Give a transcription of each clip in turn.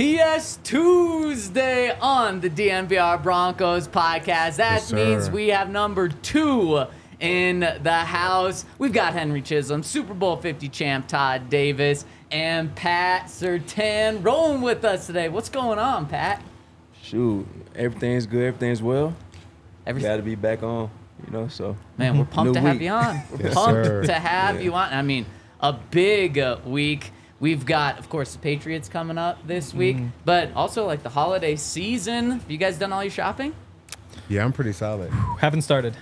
PS Tuesday on the DNVR Broncos podcast. That means we have number 2 in the house. We've got Henry Chisholm, Super Bowl 50 champ Todd Davis, and Pat Surtain rolling with us today. What's going on, Pat? Shoot, everything's good. Everything's well. Got to be back on, you know, so. Man, we're pumped to have you on. We're pumped to have you on. I mean, a big week. We've got, of course, the Patriots coming up this week, but also like the holiday season. Have you guys done all your shopping? Yeah, I'm pretty solid. Haven't started.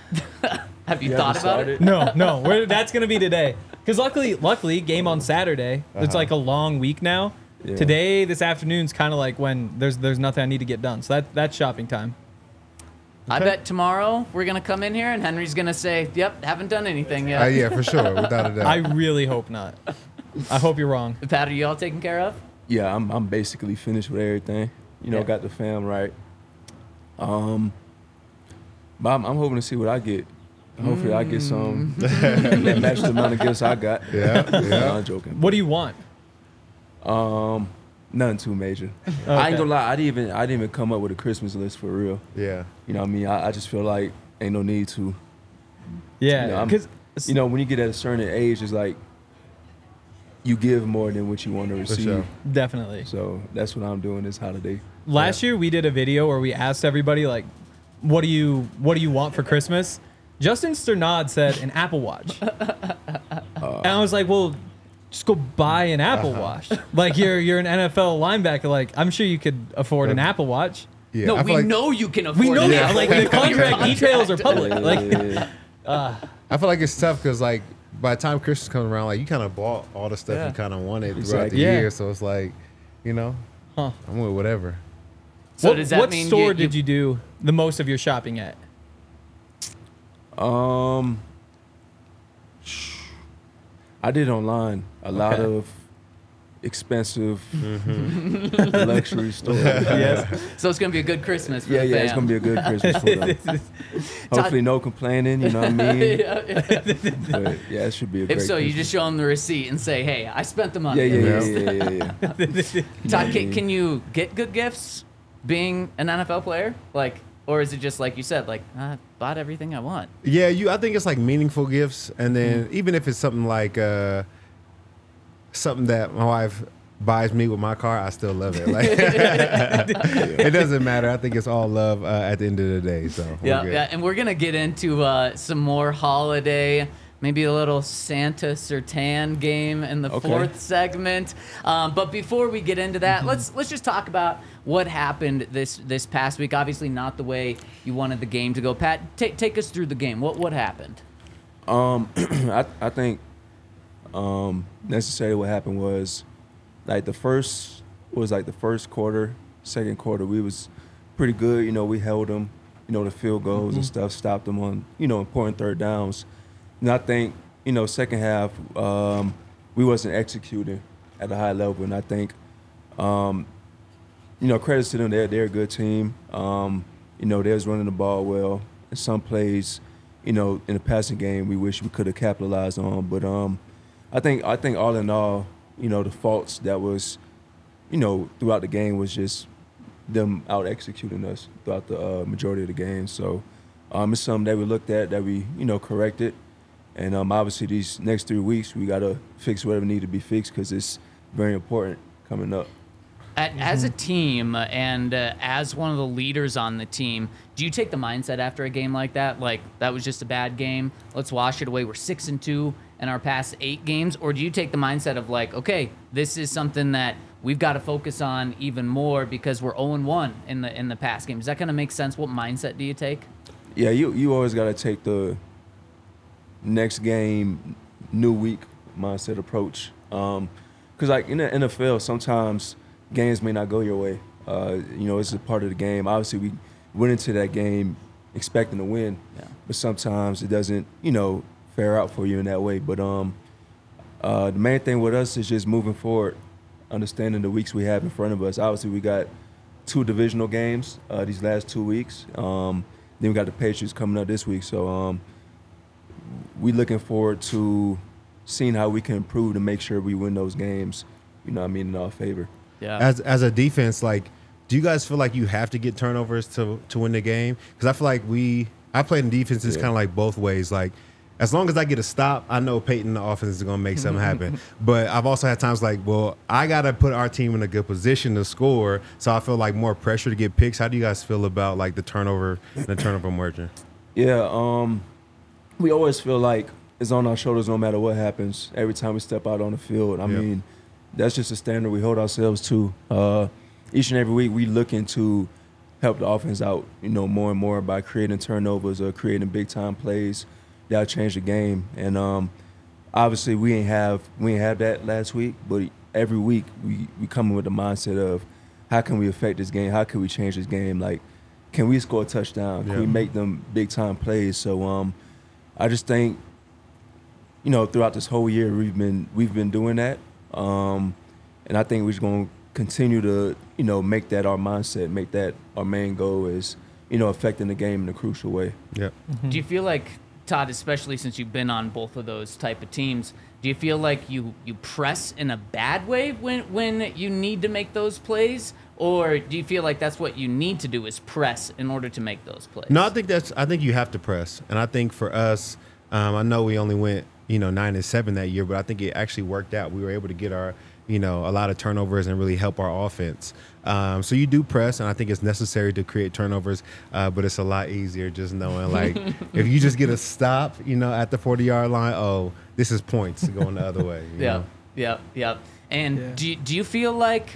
Have you thought about it? No. That's going to be today. Because luckily, game on Saturday. It's like a long week now. Yeah. Today, this afternoon's kind of like when there's nothing I need to get done. So that's shopping time. I bet tomorrow we're going to come in here and Henry's going to say, yep, haven't done anything yet. Yeah, for sure. Without a doubt. I really hope not. I hope you're wrong. Pat, are you all taken care of? Yeah, I'm basically finished with everything. You know, got the fam right. But I'm hoping to see what I get. Hopefully I get some that match the amount of gifts I got. Yeah. No, I'm joking. What do you want? Nothing too major. Okay. I ain't gonna lie, I didn't even come up with a Christmas list for real. Yeah. You know what I mean? I just feel like ain't no need to. Yeah. Because you know, when you get at a certain age, it's like you give more than what you want to receive. Sure. Definitely. So that's what I'm doing this holiday. Last year we did a video where we asked everybody, like, what do you want for Christmas? Justin Strnad said an Apple Watch. And I was like, well, just go buy an Apple Watch. Like you're an NFL linebacker. Like I'm sure you could afford an Apple Watch. Yeah, no, we know you can afford it. We know that. Like the contract details are public. I feel like it's tough because like, by the time Christmas comes around, like you kind of bought all the stuff you kind of wanted throughout the year, so it's like, you know, I'm with whatever. So what store did you do the most of your shopping at? I did online a lot of expensive luxury stores. Yes. So it's gonna be a good Christmas. For the fam. It's gonna be a good Christmas for them. Hopefully, no complaining. You know what I mean? But yeah, it should be a great. If so, Christmas. You just show them the receipt and say, "Hey, I spent the money." Yeah. Todd, can you get good gifts being an NFL player? Like, or is it just like you said, like I bought everything I want? Yeah, I think it's like meaningful gifts, and then even if it's something like. Something that my wife buys me with my car, I still love it. Like, it doesn't matter. I think it's all love at the end of the day. So and we're gonna get into some more holiday, maybe a little Santa Surtain game in the fourth segment. But before we get into that, let's just talk about what happened this past week. Obviously, not the way you wanted the game to go. Pat, take us through the game. What happened? I think. Necessarily what happened was like the first quarter, second quarter, we was pretty good. You know, we held them, you know, the field goals and stuff, stopped them on, you know, important third downs. And I think, you know, second half, we wasn't executing at a high level. And I think, you know, credits to them, they're a good team. You know, they was running the ball well. In some plays, you know, in the passing game, we wish we could have capitalized on, but, I think all in all, you know, the faults that was, you know, throughout the game was just them out executing us throughout the majority of the game. So it's something that we looked at, that we, you know, corrected. And obviously these next 3 weeks, we got to fix whatever need to be fixed because it's very important coming up. As a team and as one of the leaders on the team, do you take the mindset after a game like that? Like, that was just a bad game. Let's wash it away. We're 6-2 in our past 8 games. Or do you take the mindset of like, okay, this is something that we've got to focus on even more because we're 0-1 in the past game? Does that kind of make sense? What mindset do you take? Yeah, you always got to take the next game, new week mindset approach. Because like in the NFL, sometimes games may not go your way. You know, it's a part of the game. Obviously, we went into that game expecting to win, but sometimes it doesn't, you know, fare out for you in that way. But the main thing with us is just moving forward, understanding the weeks we have in front of us. Obviously, we got 2 divisional games these last 2 weeks. Then we got the Patriots coming up this week. So we looking forward to seeing how we can improve to make sure we win those games, you know what I mean, in our favor. Yeah. As a defense, like, do you guys feel like you have to get turnovers to win the game? Because I feel like I played in defense, it's kind of like both ways. Like, as long as I get a stop, I know Peyton, the offense, is going to make something happen. But I've also had times like, well, I got to put our team in a good position to score, so I feel like more pressure to get picks. How do you guys feel about, like, the turnover margin? Yeah, we always feel like it's on our shoulders no matter what happens every time we step out on the field. I mean, that's just a standard we hold ourselves to. Each and every week we looking to help the offense out, you know, more and more by creating turnovers or creating big-time plays that'll change the game. And obviously we ain't have that last week, but every week we coming with the mindset of how can we affect this game? How can we change this game? Like, can we score a touchdown? Can we make them big-time plays? So I just think, you know, throughout this whole year we've been doing that. And I think we're just going to continue to, you know, make that our mindset, make that our main goal is, you know, affecting the game in a crucial way. Yeah. Mm-hmm. Do you feel like, Todd, especially since you've been on both of those type of teams, do you feel like you press in a bad way when you need to make those plays? Or do you feel like that's what you need to do is press in order to make those plays? No, I think you have to press. And I think for us, I know we only went, you know, 9-7 that year, but I think it actually worked out. We were able to get our, you know, a lot of turnovers and really help our offense. So you do press, and I think it's necessary to create turnovers, but it's a lot easier just knowing, like, if you just get a stop, you know, at the 40-yard line, oh, this is points going the other way. You know? And do you feel like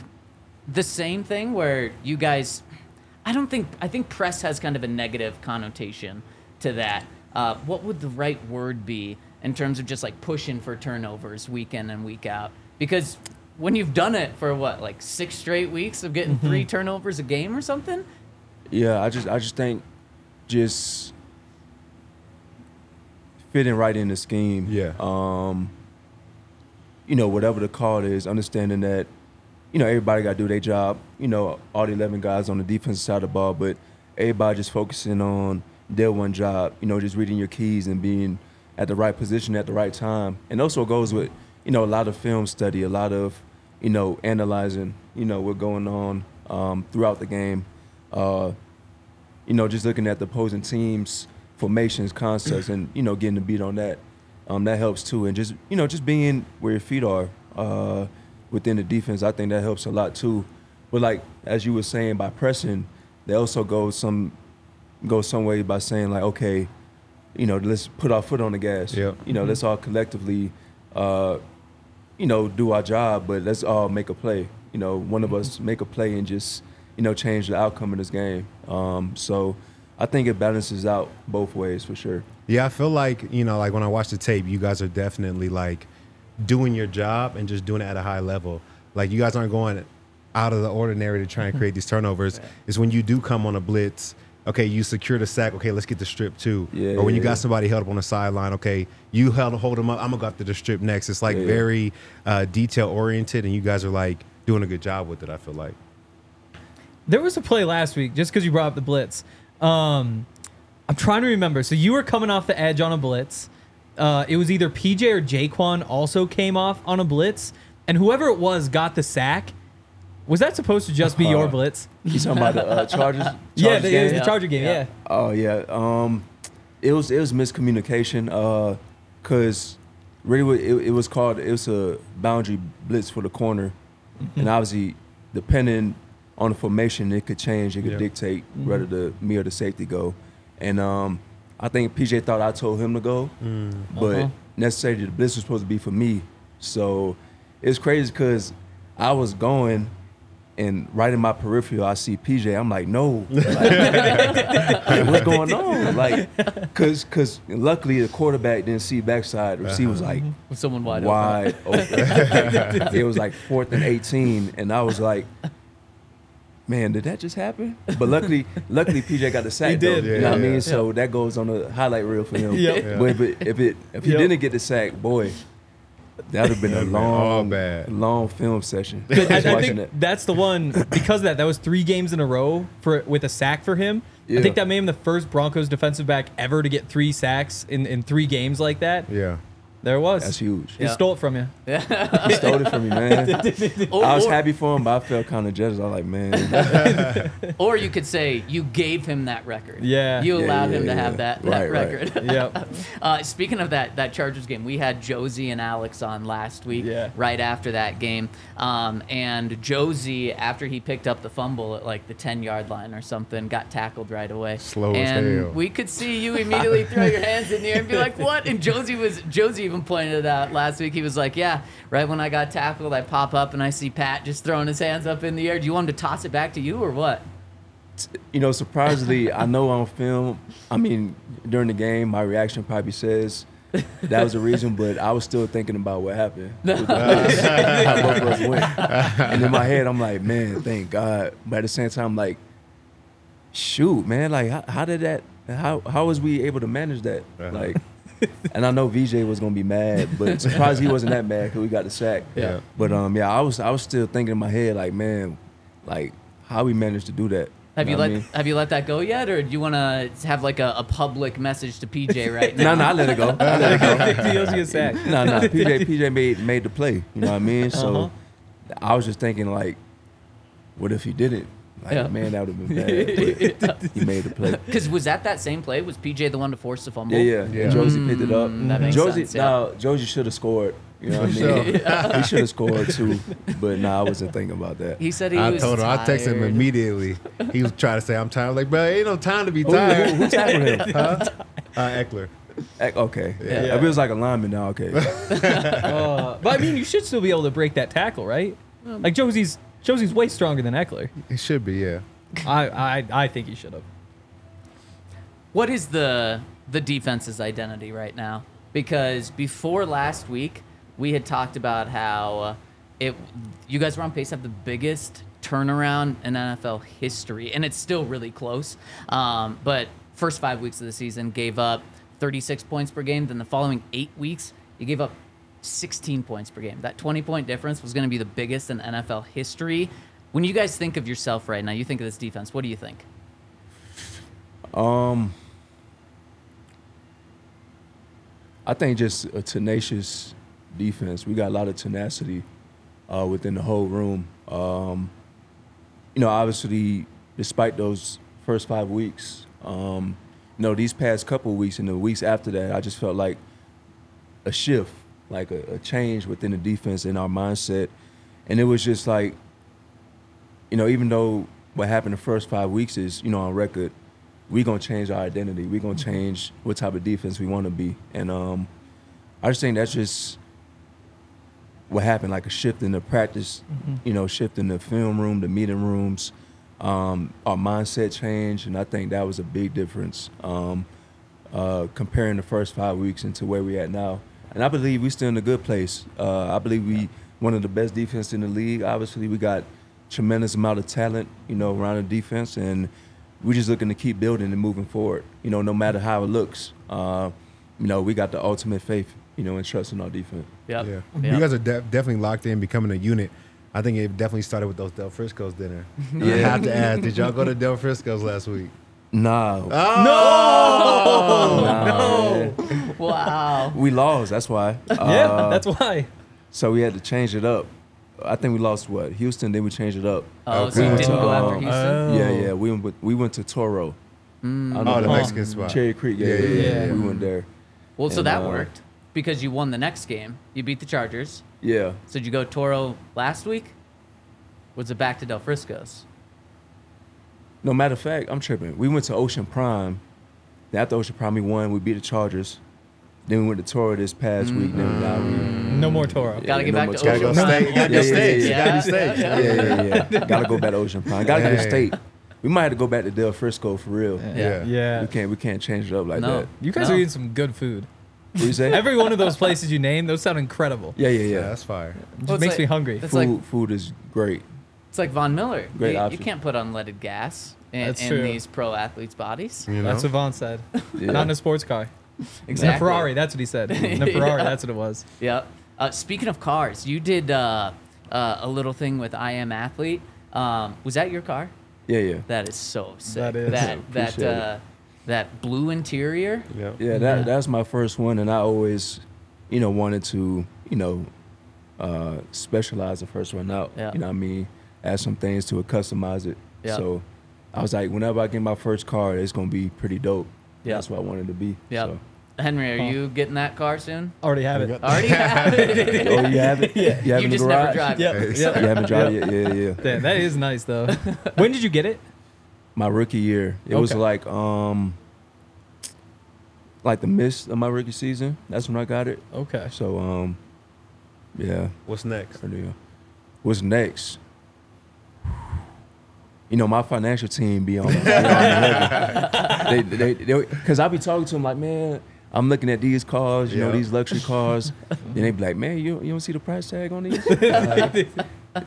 the same thing where you guys – I think press has kind of a negative connotation to that. What would the right word be in terms of just, like, pushing for turnovers week in and week out? Because when you've done it for, what, like 6 straight weeks of getting 3 turnovers a game or something? Yeah, I just think just fitting right in the scheme. Yeah. You know, whatever the call is, understanding that, you know, everybody got to do their job. You know, all the 11 guys on the defensive side of the ball, but everybody just focusing on their one job, you know, just reading your keys and being at the right position at the right time. And also goes with, you know, a lot of film study, a lot of, you know, analyzing, you know, what's going on throughout the game. You know, just looking at the opposing teams, formations, concepts, and, you know, getting a beat on that. That helps too. And just, you know, just being where your feet are within the defense, I think that helps a lot too. But like, as you were saying, by pressing, they also go some way by saying like, okay, you know, let's put our foot on the gas. Yep. You know, let's all collectively you know, do our job, but let's all make a play. You know, one of us make a play and just, you know, change the outcome of this game. So I think it balances out both ways for sure. Yeah, I feel like, you know, like when I watch the tape, you guys are definitely like doing your job and just doing it at a high level. Like you guys aren't going out of the ordinary to try and create these turnovers. Yeah. It's when you do come on a blitz, okay, you secure the sack. Okay, let's get the strip too. Yeah, or when you got somebody held up on the sideline, okay, you hold them up. I'm going to go after the strip next. It's like very detail-oriented, and you guys are like doing a good job with it, I feel like. There was a play last week, just because you brought up the blitz. I'm trying to remember. So you were coming off the edge on a blitz. It was either PJ or Jaquan also came off on a blitz, and whoever it was got the sack. Was that supposed to just be your blitz? You talking about the Chargers? It was the Charger game. Yeah. Oh yeah. It was miscommunication. Cause really it was a boundary blitz for the corner, and obviously depending on the formation, it could change. It could dictate whether me or the safety go. And I think PJ thought I told him to go, but necessarily the blitz was supposed to be for me. So it's crazy cause I was going. And right in my peripheral, I see PJ. I'm like, no. Like, what's going on? Like, because luckily the quarterback didn't see backside. The receiver was like, someone wide open. It was like 4th and 18, and I was like, man, did that just happen? But luckily PJ got the sack. He did. Though, you know what I mean? So that goes on the highlight reel for him. But if he didn't get the sack, boy. That would have been a long film session. I think that's the one, because of that. That was 3 games in a row with a sack for him. Yeah. I think that made him the first Broncos defensive back ever to get 3 sacks in 3 games like that. Yeah. There it was. That's huge. He stole it from you. Yeah. He stole it from me, man. I was happy for him, but I felt kind of jealous. I was like, man. Or you could say you gave him that record. Yeah. You allowed him to have that record. Right. Yep. Speaking of that Chargers game, we had Josey and Alex on last week right after that game. And Josey, after he picked up the fumble at like the 10-yard line or something, got tackled right away. Slow as hell. We could see you immediately throw your hands in the air and be like, what? And Josey even pointed it out last week. He was like, yeah, right when I got tackled, I pop up and I see Pat just throwing his hands up in the air. Do you want him to toss it back to you or what? You know, surprisingly, I know on film, I mean, during the game, my reaction probably says that was the reason, but I was still thinking about what happened. How both of us went. And in my head, I'm like, man, thank God. But at the same time, like, shoot, man, like, how was we able to manage that? Like, and I know VJ was gonna be mad, but surprised he wasn't that mad because we got the sack. Yeah. But I was still thinking in my head like, man, like how we managed to do that. Have you let that go yet, or do you want to have like a public message to PJ right now? No, I let it go. PJ made the play. You know what I mean? So I was just thinking like, what if he didn't? Like, man, that would have been bad. He made the play. Because was that same play? Was PJ the one to force the fumble? Yeah. Josey picked it up. That makes sense. Josey should have scored. You know what I mean? He should have scored too, but I wasn't thinking about that. He said I told him. I texted him immediately. He was trying to say I'm tired. I was like, bro, ain't no time to be tired. Who tackled him? Eckler. Okay. Yeah. It was like a lineman now. Okay. But I mean, you should still be able to break that tackle, right? Like Josey's way stronger than Eckler. He should be, yeah. I think he should have. What is the defense's identity right now? Because before last week, we had talked about how you guys were on pace to have the biggest turnaround in NFL history, and it's still really close. But first 5 weeks of the season gave up 36 points per game. Then the following 8 weeks, you gave up 16 points per game. That 20-point difference was going to be the biggest in NFL history. When you guys think of yourself right now, you think of this defense, what do you think? I think just a tenacious defense. We got a lot of tenacity within the whole room. You know, obviously, despite those first 5 weeks, you know, these past couple of weeks and the weeks after that, I just felt like a shift, like a change within the defense in our mindset. And it was just like, you know, even though what happened the first 5 weeks is, you know, on record, we're going to change our identity. We're going to change what type of defense we want to be. And I just think that's just what happened, like a shift in the practice, you know, shift in the film room, the meeting rooms, our mindset change. And I think that was a big difference comparing the first 5 weeks into where we're at now. And I believe we're still in a good place. I believe we one of the best defense in the league. Obviously, we got tremendous amount of talent, you know, around the defense, and we're just looking to keep building and moving forward. You know, no matter how it looks, you know, we got the ultimate faith, you know, and trust in our defense. Yeah. You guys are definitely locked in, becoming a unit. I think it definitely started with those Del Frisco's dinner. Yeah. I have to ask, did y'all go to Del Frisco's last week? No. Oh! No. Man. Wow. We lost. That's why. Yeah, that's why. So we had to change it up. I think we lost Houston. Then we changed it up. Oh, okay. So you didn't go after Houston. Oh. Yeah. We went to Toro. The Mexican spot. Cherry Creek. Yeah. We went there. Well, so that worked because you won the next game. You beat the Chargers. Yeah. So did you go Toro last week? Was it back to Del Frisco's? No, matter of fact, I'm tripping. We went to Ocean Prime. Then after Ocean Prime, we won. We beat the Chargers. Then we went to Toro this past week. Then we got no more Toro. Gotta get back to Ocean Prime. Gotta go state. Gotta go back to Ocean Prime. Gotta go to state. We might have to go back to Del Frisco for real. Yeah. We can't change it up like that. You guys are eating some good food. What you say? Every one of those places you named, those sound incredible. Yeah. That's fire. It makes me hungry. Food is great. It's like Von Miller. Great option. You can't put unleaded gas in these pro athletes' bodies. You know? That's what Von said. Yeah. Not in a sports car. Exactly. In a Ferrari, that's what he said. In a Ferrari, that's what it was. Yeah. Speaking of cars, you did a little thing with I Am Athlete. Was that your car? Yeah. That is so sick. That blue interior. Yeah. That's my first one, and I always you know, wanted to, you know, specialize the first run out. Yeah. You know what I mean? Add some things to it, customize it. Yeah. So I was like, whenever I get my first car, it's going to be pretty dope. Yeah. That's what I wanted to be. Yeah. So. Henry, are you getting that car soon? Already have it. Already have it. Oh, you have it? Yeah. You just never drive it. Yep. Yep. You haven't drive it yet? Yeah. Damn, that is nice, though. When did you get it? My rookie year. It was like the midst of my rookie season. That's when I got it. Okay. So, yeah. What's next? What's next? You know, my financial team be on they because I be talking to them like, man, I'm looking at these cars, you know, these luxury cars. And they be like, man, you don't see the price tag on these?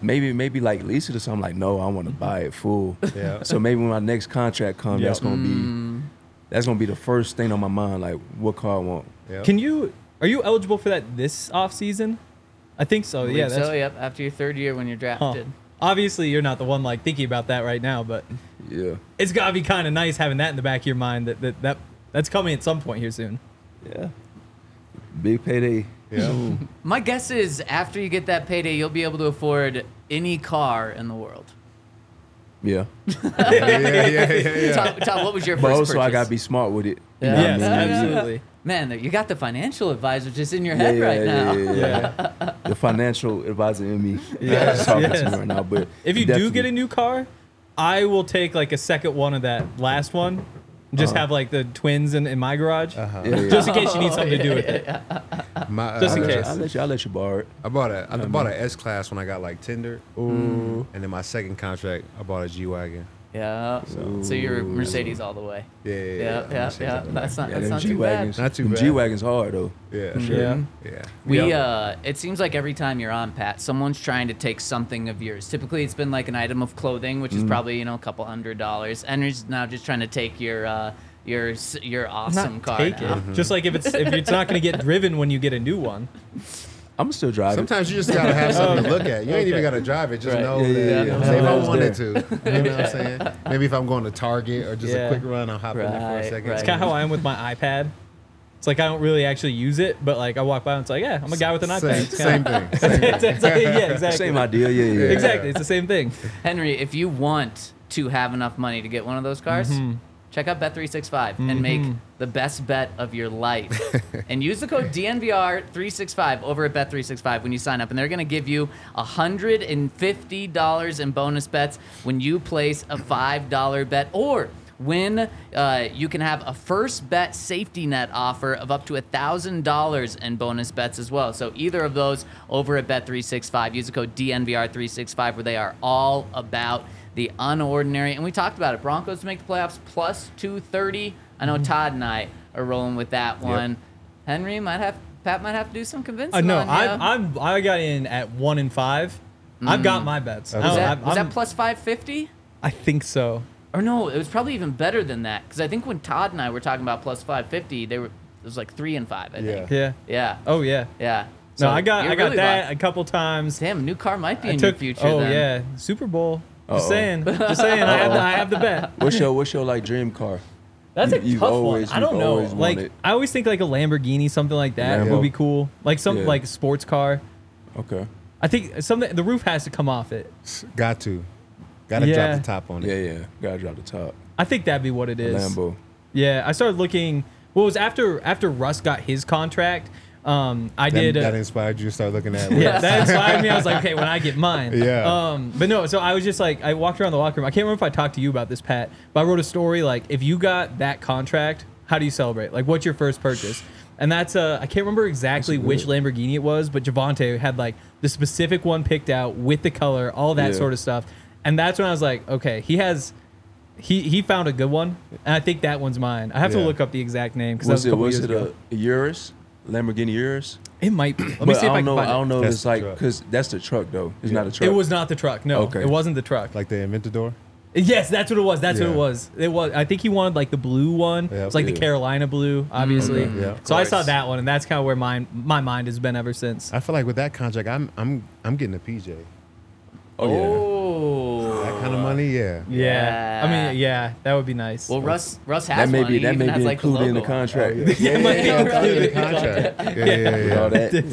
Maybe like lease it or something. I'm like, no, I want to buy it full. Yeah. So maybe when my next contract comes, that's gonna be the first thing on my mind, like what car I want. Yep. Are you eligible for that this off season? I think so. Yep. After your third year when you're drafted. Huh. Obviously, you're not the one like thinking about that right now, but yeah, it's gotta be kind of nice having that in the back of your mind that's coming at some point here soon. Yeah, big payday. Yeah. My guess is after you get that payday, you'll be able to afford any car in the world. Yeah. Todd, what was your first purchase? But also, I gotta be smart with it. Yeah, yes, absolutely. Man, you got the financial advisor just in your head right now. Yeah. The financial advisor in me. Yes. Right now, but if you do get a new car, I will take like a second one of that last one. Just have like the twins in my garage. Uh-huh. Yeah. Just in case you need something to do with it. Just in case. I'll let you borrow it. I bought an S Class when I got like Tinder. Ooh. And then my second contract, I bought a G Wagon. Yeah. So you're Mercedes all the way. Yeah. That's not too bad. Not too bad. G Wagon's hard though. Yeah. Sure. Yeah. It seems like every time you're on, Pat, someone's trying to take something of yours. Typically, it's been like an item of clothing, which is probably a $200. Henry's now just trying to take your awesome car. Just like if it's not going to get driven when you get a new one. I'm still driving. Sometimes you just gotta have something to look at. You ain't even gotta drive it. Just know that. If I wanted to, you know what I'm saying? Maybe if I'm going to Target or just a quick run, I'll hop in there for a second. It's kind of how I am with my iPad. It's like I don't really actually use it, but like I walk by and it's like, yeah, I'm a guy with an iPad. Same thing. It's like, yeah, exactly. Same idea. Yeah. Exactly. It's the same thing. Henry, if you want to have enough money to get one of those cars. Mm-hmm. Check out Bet365 and make the best bet of your life. And use the code DNVR365 over at Bet365 when you sign up. And they're going to give you $150 in bonus bets when you place a $5 bet or win. You can have a first bet safety net offer of up to $1,000 in bonus bets as well. So either of those over at Bet365. Use the code DNVR365 where they are all about the unordinary, and we talked about it. Broncos make the playoffs plus 230. I know Todd and I are rolling with that one. Yep. Henry Pat might have to do some convincing. I got in at 1-5. I've got my bets. Okay. Was that plus 550? I think so. Or no, it was probably even better than that because I think when Todd and I were talking about plus 550, it was like 3-5. I think. Yeah. Oh yeah. Yeah. So no, I got that a couple times. Damn, new car might be in your future. Oh then. Yeah, Super Bowl. Uh-oh. Just saying. I have the bet. What's your like dream car? That's a tough one. I don't know. Like I always think like a Lamborghini, something like that would be cool. Like like a sports car. Okay. I think something. The roof has to come off it. Got to drop the top on it. Yeah. Got to drop the top. I think that'd be what it is. A Lambo. Yeah. I started looking. Well, it was after Russ got his contract. That inspired you to start looking at it. Yeah, that inspired me. I was like, okay, when I get mine. Yeah. But no, so I was just like, I walked around the locker room. I can't remember if I talked to you about this, Pat, but I wrote a story like, if you got that contract, how do you celebrate? Like, what's your first purchase? And that's, I can't remember exactly which Lamborghini it was, but Javonte had like the specific one picked out with the color, all that sort of stuff. And that's when I was like, okay, he found a good one. And I think that one's mine. I have to look up the exact name. Was it a Urus? Lamborghini Urus? It might be. Let me see if I can find it. I don't know if it's like, because that's the truck, though. It's not a truck. It was not the truck. No, okay. It wasn't the truck. Like the Aventador? Yes, that's what it was. It was. I think he wanted like the blue one. Yep. It's like the Carolina blue, obviously. Okay. Yeah. So I saw that one, and that's kind of where my mind has been ever since. I feel like with that contract, I'm getting a P.J. Oh, yeah. kind of money, yeah. I mean, yeah, that would be nice. Well, Russ has money. That may be included in the contract. With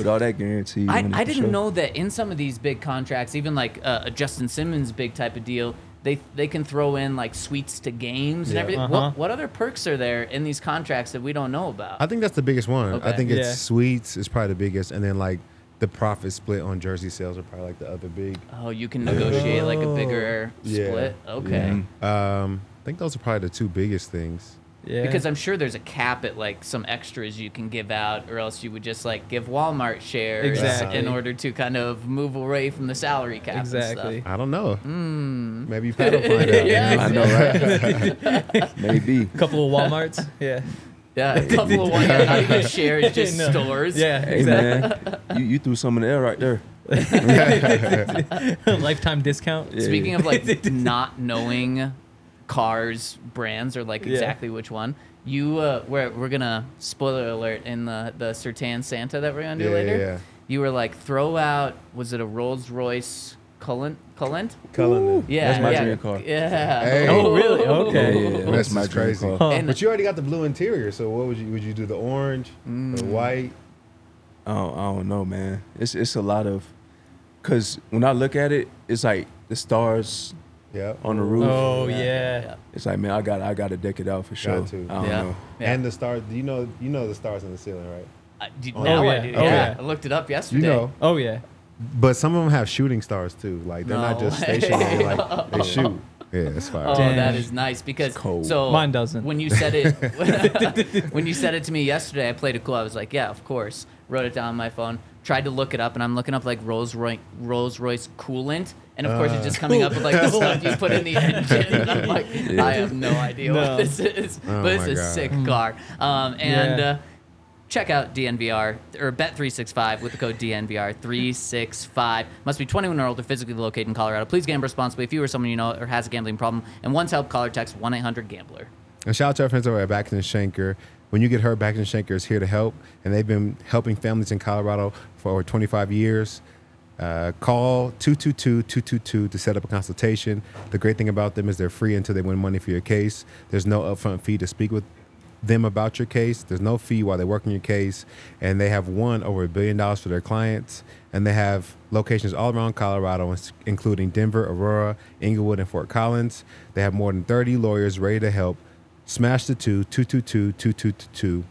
all that guarantee. I didn't know that in some of these big contracts, even like a Justin Simmons big type of deal, they can throw in like suites to games and everything. What other perks are there in these contracts that we don't know about? I think that's the biggest one. Okay. I think it's suites is probably the biggest, and then like the profit split on jersey sales are probably like the other big. Oh, you can negotiate like a bigger split. Okay. Yeah. I think those are probably the two biggest things. Yeah. Because I'm sure there's a cap at like some extras you can give out, or else you would just like give Walmart shares in order to kind of move away from the salary cap. Exactly. And stuff. I don't know. Maybe Pat will find out. I know, right? Maybe. A couple of Walmarts. Yeah, a couple of Walmarts. Not even shares, just stores. Yeah, exactly. Hey, man, you threw some in the air right there. Lifetime discount. Speaking of like not knowing cars brands or like exactly which one you we're gonna spoiler alert in the Surtain Santa that we're gonna do later. You were like throw out, was it a Rolls-Royce Cullinan? That's my dream car. Hey. Oh really? Okay. That's my crazy car. But you already got the blue interior, so what would you do? The orange, the white? Oh, I don't know, man. It's a lot of, because when I look at it, it's like the stars. Yeah, on the roof. Oh yeah, it's like, man, I got to deck it out for sure. I don't know. Yeah. And the stars, you know the stars in the ceiling, right? I do. Yeah, I looked it up yesterday. You know. Oh yeah, but some of them have shooting stars too. Like they're not just stationary. Like they shoot. Yeah, that's fire. Oh, that is nice because so mine doesn't. When you said it, to me yesterday, I played it cool. I was like, yeah, of course. Wrote it down on my phone. Tried to look it up, and I'm looking up like Rolls-Royce coolant. And of course, it's just coming up with like the stuff you put in the engine. And I'm like, I have no idea what this is, but it's a sick car. Check out DNVR or Bet365 with the code DNVR365. Must be 21 or older, physically located in Colorado. Please gamble responsibly if you or someone you know or has a gambling problem. And once help, call or text 1-800-GAMBLER. And shout out to our friends over at Bax & Schanker. When you get hurt, Bax & Schanker is here to help, and they've been helping families in Colorado for over 25 years. Call 222-222 to set up a consultation. The great thing about them is they're free until they win money for your case. There's no upfront fee to speak with them about your case. There's no fee while they work on your case. And they have won over $1 billion for their clients. And they have locations all around Colorado, including Denver, Aurora, Inglewood, and Fort Collins. They have more than 30 lawyers ready to help. Smash the 222-222-2222.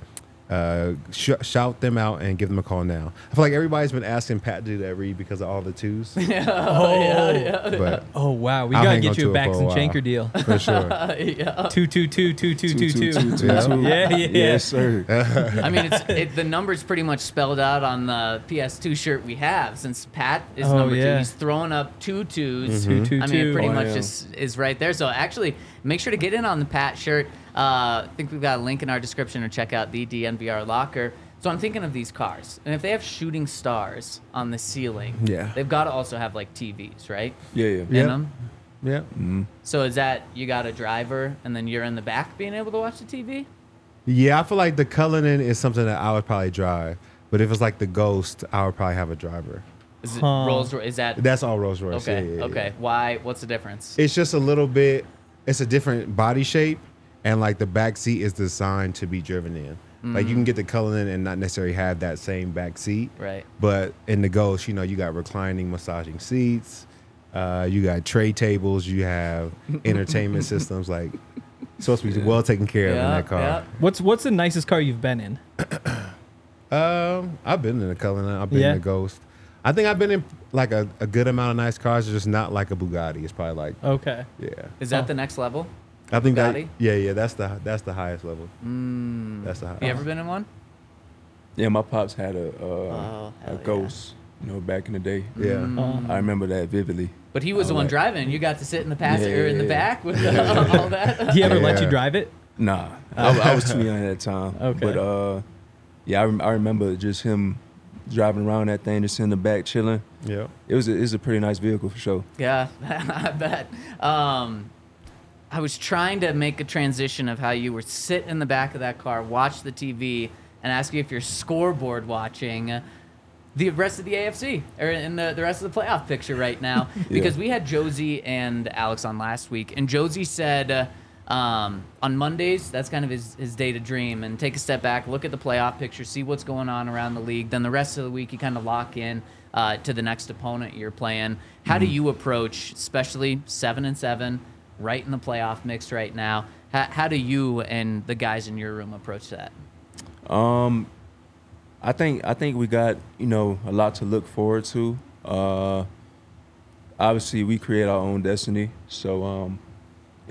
Shout them out and give them a call now. I feel like everybody's been asking Pat to do that read because of all the twos. But wow, we gotta get you a Bax and Schanker deal for sure. 222-222-2222. Yeah. Yes, sir. I mean, the number's pretty much spelled out on the PS2 shirt we have. Since Pat is number two, he's throwing up two twos. I mean, it pretty much just is right there. So actually, make sure to get in on the Pat shirt. I think we've got a link in our description, or check out the DNVR locker. So I'm thinking of these cars, and if they have shooting stars on the ceiling, they've got to also have like TVs, right? Them. Yeah. Mm-hmm. So is that you got a driver, and then you're in the back being able to watch the TV? Yeah, I feel like the Cullinan is something that I would probably drive, but if it's like the Ghost, I would probably have a driver. Is it Rolls-Royce? Is that? That's all Rolls-Royce. Okay. Yeah. Why? What's the difference? It's just a little bit. It's a different body shape. And like the back seat is designed to be driven in. Like you can get the Cullinan and not necessarily have that same back seat. Right. But in the Ghost, you know, you got reclining, massaging seats. You got tray tables. You have entertainment systems. Like it's supposed to be well taken care of in that car. Yeah. What's the nicest car you've been in? I've been in the Cullinan. I've been in the Ghost. I think I've been in like a good amount of nice cars. It's just not like a Bugatti. It's probably like Is that the next level? I think Bugatti? That's the highest level. That's the highest. You ever been in one? Yeah, my pops had a Ghost, you know, back in the day. I remember that vividly. But he was the one driving. You got to sit in the passenger in the back with all that. He ever let you drive it? Nah, I was too young at that time. But I remember just him driving around that thing, just in the back chilling. Yeah, it was a pretty nice vehicle for sure. Yeah, I bet. I was trying to make a transition of how you were sit in the back of that car, watch the TV, and ask you if you're scoreboard watching. the rest of the AFC or in the rest of the playoff picture right now. Because we had Josey and Alex on last week, and Josey said on Mondays, that's kind of his day to dream and take a step back, look at the playoff picture, see what's going on around the league. Then the rest of the week, you kind of lock in to the next opponent you're playing. How do you approach, especially 7-7, right in the playoff mix right now? How do you and the guys in your room approach that? I think we got, a lot to look forward to. Obviously, we create our own destiny. So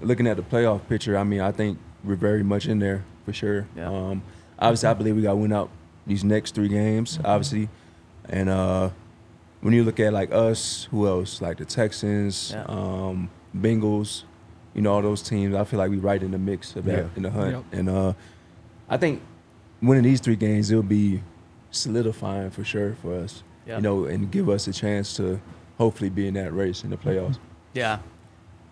looking at the playoff picture, I think we're very much in there for sure. Yeah. Obviously, I believe we got to win out these next three games, obviously. And when you look at, us, who else? The Texans, Bengals, all those teams, I feel like we're right in the mix of that, in the hunt. Yep. And I think winning these three games, it'll be solidifying for sure for us, and give us a chance to hopefully be in that race in the playoffs. Yeah.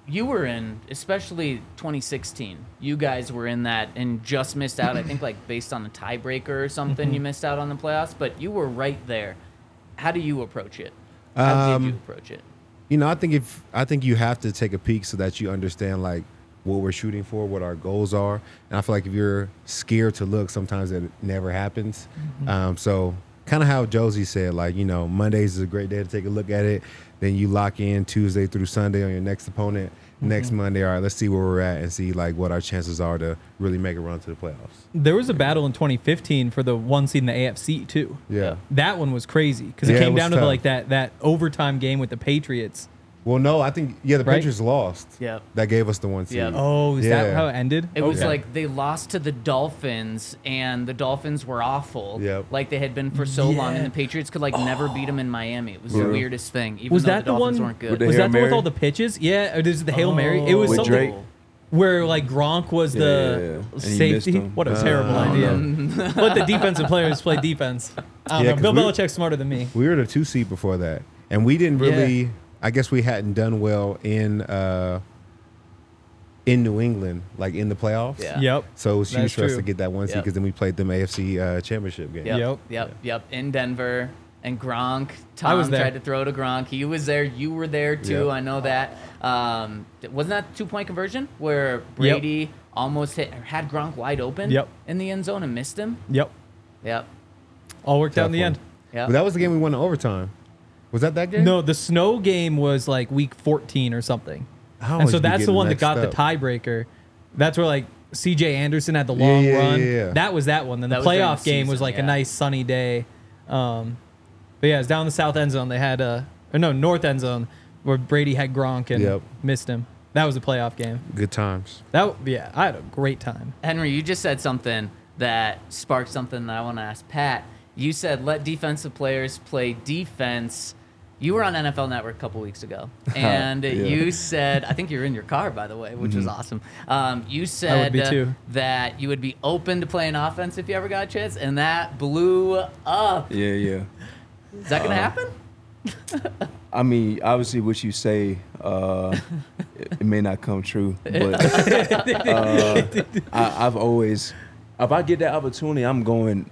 You were in, especially 2016, you guys were in that and just missed out, I think, based on a tiebreaker or something, you missed out on the playoffs, but you were right there. How do you approach it? How did you approach it? I think you have to take a peek so that you understand, what we're shooting for, what our goals are. And I feel like if you're scared to look, sometimes it never happens. Mm-hmm. So kind of how Josey said, Mondays is a great day to take a look at it. Then you lock in Tuesday through Sunday on your next opponent. Mm-hmm. Next Monday, all right, let's see where we're at and see, what our chances are to really make a run to the playoffs. There was a battle in 2015 for the one seed in the AFC, too. Yeah. That one was crazy because it came down to, that overtime game with the Patriots. Well, no, I think, the Patriots lost. Yeah. That gave us the one seed. Yeah. Oh, is that how it ended? It was they lost to the Dolphins, and the Dolphins were awful. Yep. They had been for so long, and the Patriots could, never beat them in Miami. It was the weirdest thing, even though the Dolphins weren't good. Was that the one with all the pitches? Yeah, or is it the Hail Mary? It was something Drake, where, Gronk was the safety. What a terrible idea. Let the defensive players play defense. I don't know. Bill Belichick's smarter than me. We were the 2 seed before that, and we didn't really... I guess we hadn't done well in New England, in the playoffs. Yeah. Yep. So it was huge for us to get that one seed because then we played them AFC championship game. Yep. In Denver. And Gronk. Tom tried to throw to Gronk. He was there. You were there, too. Yep. I know that. Wasn't that two-point conversion where Brady almost had Gronk wide open in the end zone and missed him? Yep. All worked out in the end. Yep. But that was the game we won in overtime. Was that game? No, the snow game was week 14 or something. And so that's the one that got the tiebreaker. That's where C.J. Anderson had the long run. Yeah. That was that one. Then the playoff game was a nice sunny day. But it was down the south end zone. They had north end zone where Brady had Gronk and missed him. That was a playoff game. Good times. I had a great time. Henry, you just said something that sparked something that I want to ask Pat. You said let defensive players play defense. You were on NFL Network a couple weeks ago, and you said, I think you were in your car, by the way, which was awesome. You said that you would be open to playing offense if you ever got a chance, and that blew up. Yeah. Is that going to happen? Obviously what you say, it may not come true, but if I get that opportunity, I'm going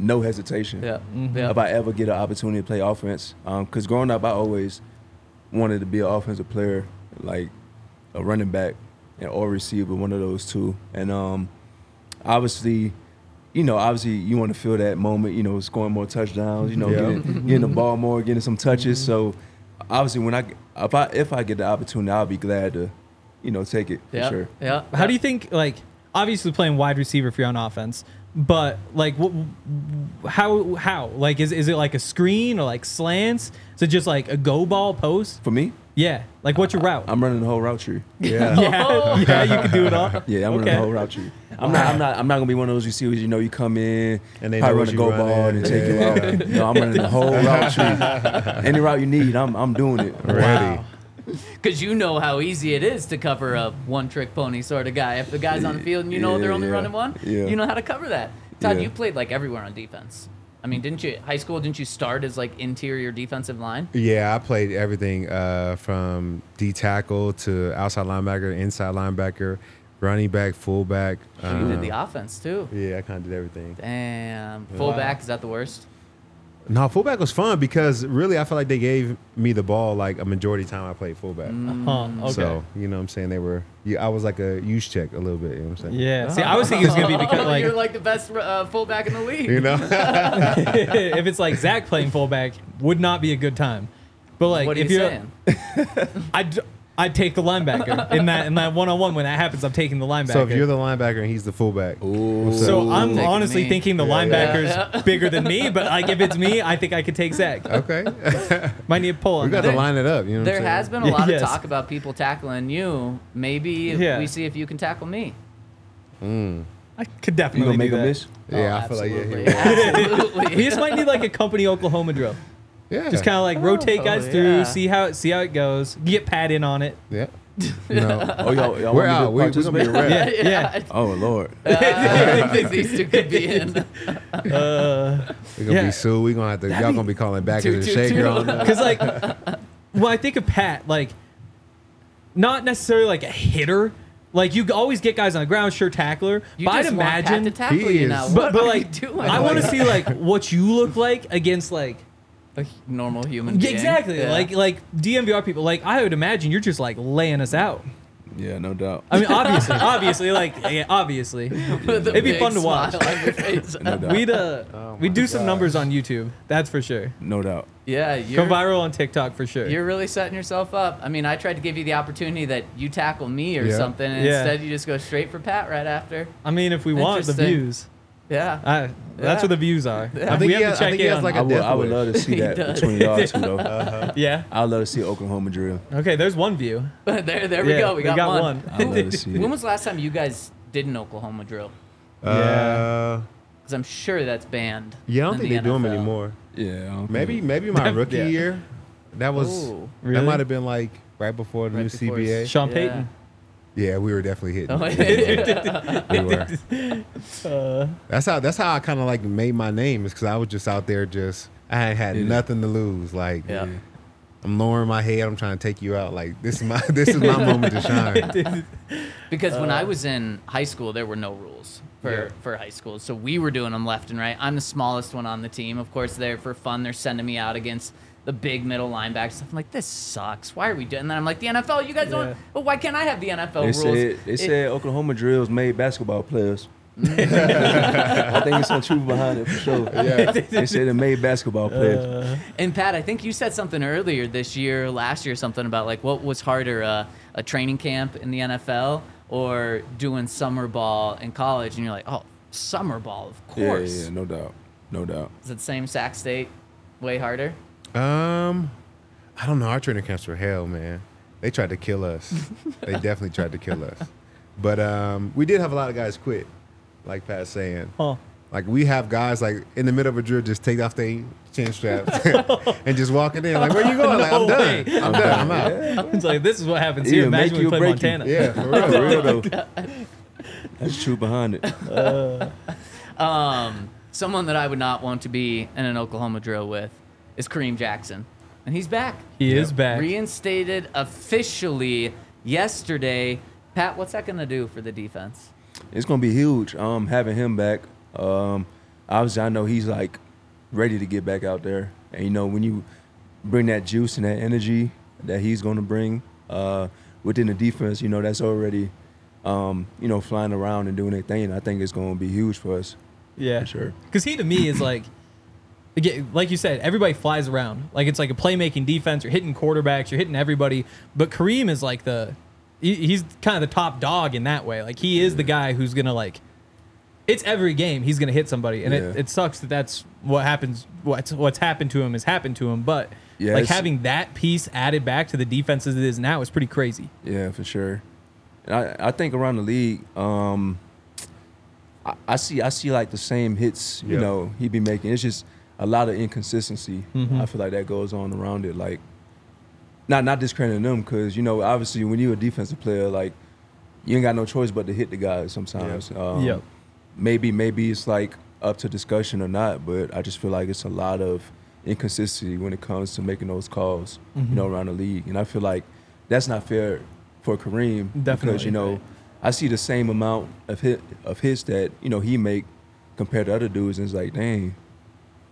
no hesitation if I ever get an opportunity to play offense. Because growing up, I always wanted to be an offensive player, like a running back or receiver, one of those two. And obviously you want to feel that moment, scoring more touchdowns, getting the ball more, getting some touches. So obviously when if I get the opportunity, I'll be glad to, take it for sure. Yeah. How do you think, obviously playing wide receiver for you on offense, but how is it a screen or slants? Is it just a go ball post? For me? Yeah. What's your route? I'm running the whole route tree. Yeah. Yeah, you can do it all. Yeah, I'm running the whole route tree. I'm not gonna be one of those receivers, you come in and they run a go ball and take you out. No, I'm running the whole route tree. Any route you need, I'm doing it. Ready. Because you know how easy it is to cover a one-trick pony sort of guy. If the guy's on the field and they're only running one, you know how to cover that. Todd, you played everywhere on defense. Didn't you, high school, didn't you start as interior defensive line? Yeah, I played everything from D-tackle to outside linebacker, inside linebacker, running back, fullback. So you did the offense too. Yeah, I kind of did everything. Damn. Fullback, is that the worst? No, fullback was fun because really I felt like they gave me the ball like a majority of the time I played fullback. Okay. So, you know what I'm saying? They were, I was like a use check a little bit, you know what I'm saying? Yeah. See, I was thinking it was going to be because like. You're like the best fullback in the league. You know? If it's like Zach playing fullback, would not be a good time. But like, what are you saying? I'd take the linebacker in that one-on-one. When that happens, I'm taking the linebacker. So if you're the linebacker and he's the fullback. Ooh. So I'm honestly thinking the linebacker's bigger than me, but like if it's me, I think I could take Zach. Okay. Might need a pull on that. We got to line it up. You know there has been a lot of talk about people tackling you. Maybe we see if you can tackle me. I could definitely do that. Miss? Yeah, I feel like absolutely. We just might need like a company Oklahoma drill. Yeah. Just kind of like rotate guys through, see how it goes. Get Pat in on it. Yeah. No. Oh, y'all we're out. We're just gonna be ready. Yeah. Oh Lord. These two could be in. We're gonna be sued. We gonna have to. Y'all gonna be calling back as a shaker on that. Because like, well, I think of Pat like, not necessarily like a hitter. Like, you always get guys on the ground, sure, tackler. But I'd imagine to tackle you now. But like, I want to see like what you look like against like. A normal human being. Exactly. Yeah. Like DNVR people, like I would imagine you're just like laying us out. Yeah, no doubt. I mean, obviously. It'd be fun to watch. No we'd do some numbers on YouTube. That's for sure. No doubt. Yeah. Go viral on TikTok for sure. You're really setting yourself up. I mean, I tried to give you the opportunity that you tackle me or something, and instead you just go straight for Pat right after. I mean, if we want the views. Yeah. That's what the views are. Yeah. I think we have to check in. Like I would love to see that between y'all two, though. Yeah. I would love to see Oklahoma drill. Okay, there's one view. there we go. We got one. I would love to see When was the last time you guys did an Oklahoma drill? Yeah. Because I'm sure that's banned. Yeah, I don't think they do them anymore. Yeah. Maybe my rookie year. That was. Ooh, really? That might have been like right before the new CBA. Sean Payton. Yeah, we were definitely hitting. We were. That's how I kind of like made my name is because I was just out there I had nothing to lose. Like I'm lowering my head, I'm trying to take you out. Like this is my moment to shine. Because when I was in high school, there were no rules for high school, so we were doing them left and right. I'm the smallest one on the team. Of course, they're for fun. They're sending me out against. The big middle linebacker stuff. I'm like, this sucks. Why are we doing that? I'm like, the NFL, you guys don't. Well, why can't I have the NFL rules? They said Oklahoma drills made basketball players. I think it's some truth behind it for sure. Yeah. They said it made basketball players. And Pat, I think you said something earlier last year, something about like what was harder, a training camp in the NFL or doing summer ball in college? And you're like, oh, summer ball, of course. Yeah, no doubt. Is it the same Sac State? Way harder. I don't know. Our training camps were hell, man. They tried to kill us. They definitely tried to kill us. But we did have a lot of guys quit, like Pat's saying. Huh. Like we have guys like in the middle of a drill just take off their chin straps and just walking in like, where you going? Like, I'm done. I'm out. Yeah. It's like this is what happens here. Imagine we play Montana. Yeah, for real though. That's true behind it. Someone that I would not want to be in an Oklahoma drill with. Is Kareem Jackson, and he's back. He is back. Reinstated officially yesterday. Pat, what's that going to do for the defense? It's going to be huge. Having him back. Obviously, I know he's like ready to get back out there, and you know when you bring that juice and that energy that he's going to bring within the defense, you know that's already flying around and doing their thing. And I think it's going to be huge for us. Yeah, for sure. Because he to me is like. Again, like you said, everybody flies around. Like it's like a playmaking defense. You're hitting quarterbacks. You're hitting everybody. But Kareem is like he's kind of the top dog in that way. Like he is the guy who's gonna like. It's every game he's gonna hit somebody, and it sucks that's what happens. What's happened to him has happened to him. But like having that piece added back to the defense as it is now is pretty crazy. Yeah, for sure. And I think around the league. I see like the same hits. You know he be making. It's just. A lot of inconsistency. Mm-hmm. I feel like that goes on around it. Like, not discrediting them because, you know, obviously when you're a defensive player, like, you ain't got no choice but to hit the guys sometimes. Yeah. Maybe it's, like, up to discussion or not, but I just feel like it's a lot of inconsistency when it comes to making those calls, mm-hmm. you know, around the league. And I feel like that's not fair for Kareem. Definitely. Because, you know, I see the same amount of hits that, you know, he make compared to other dudes, and it's like, dang.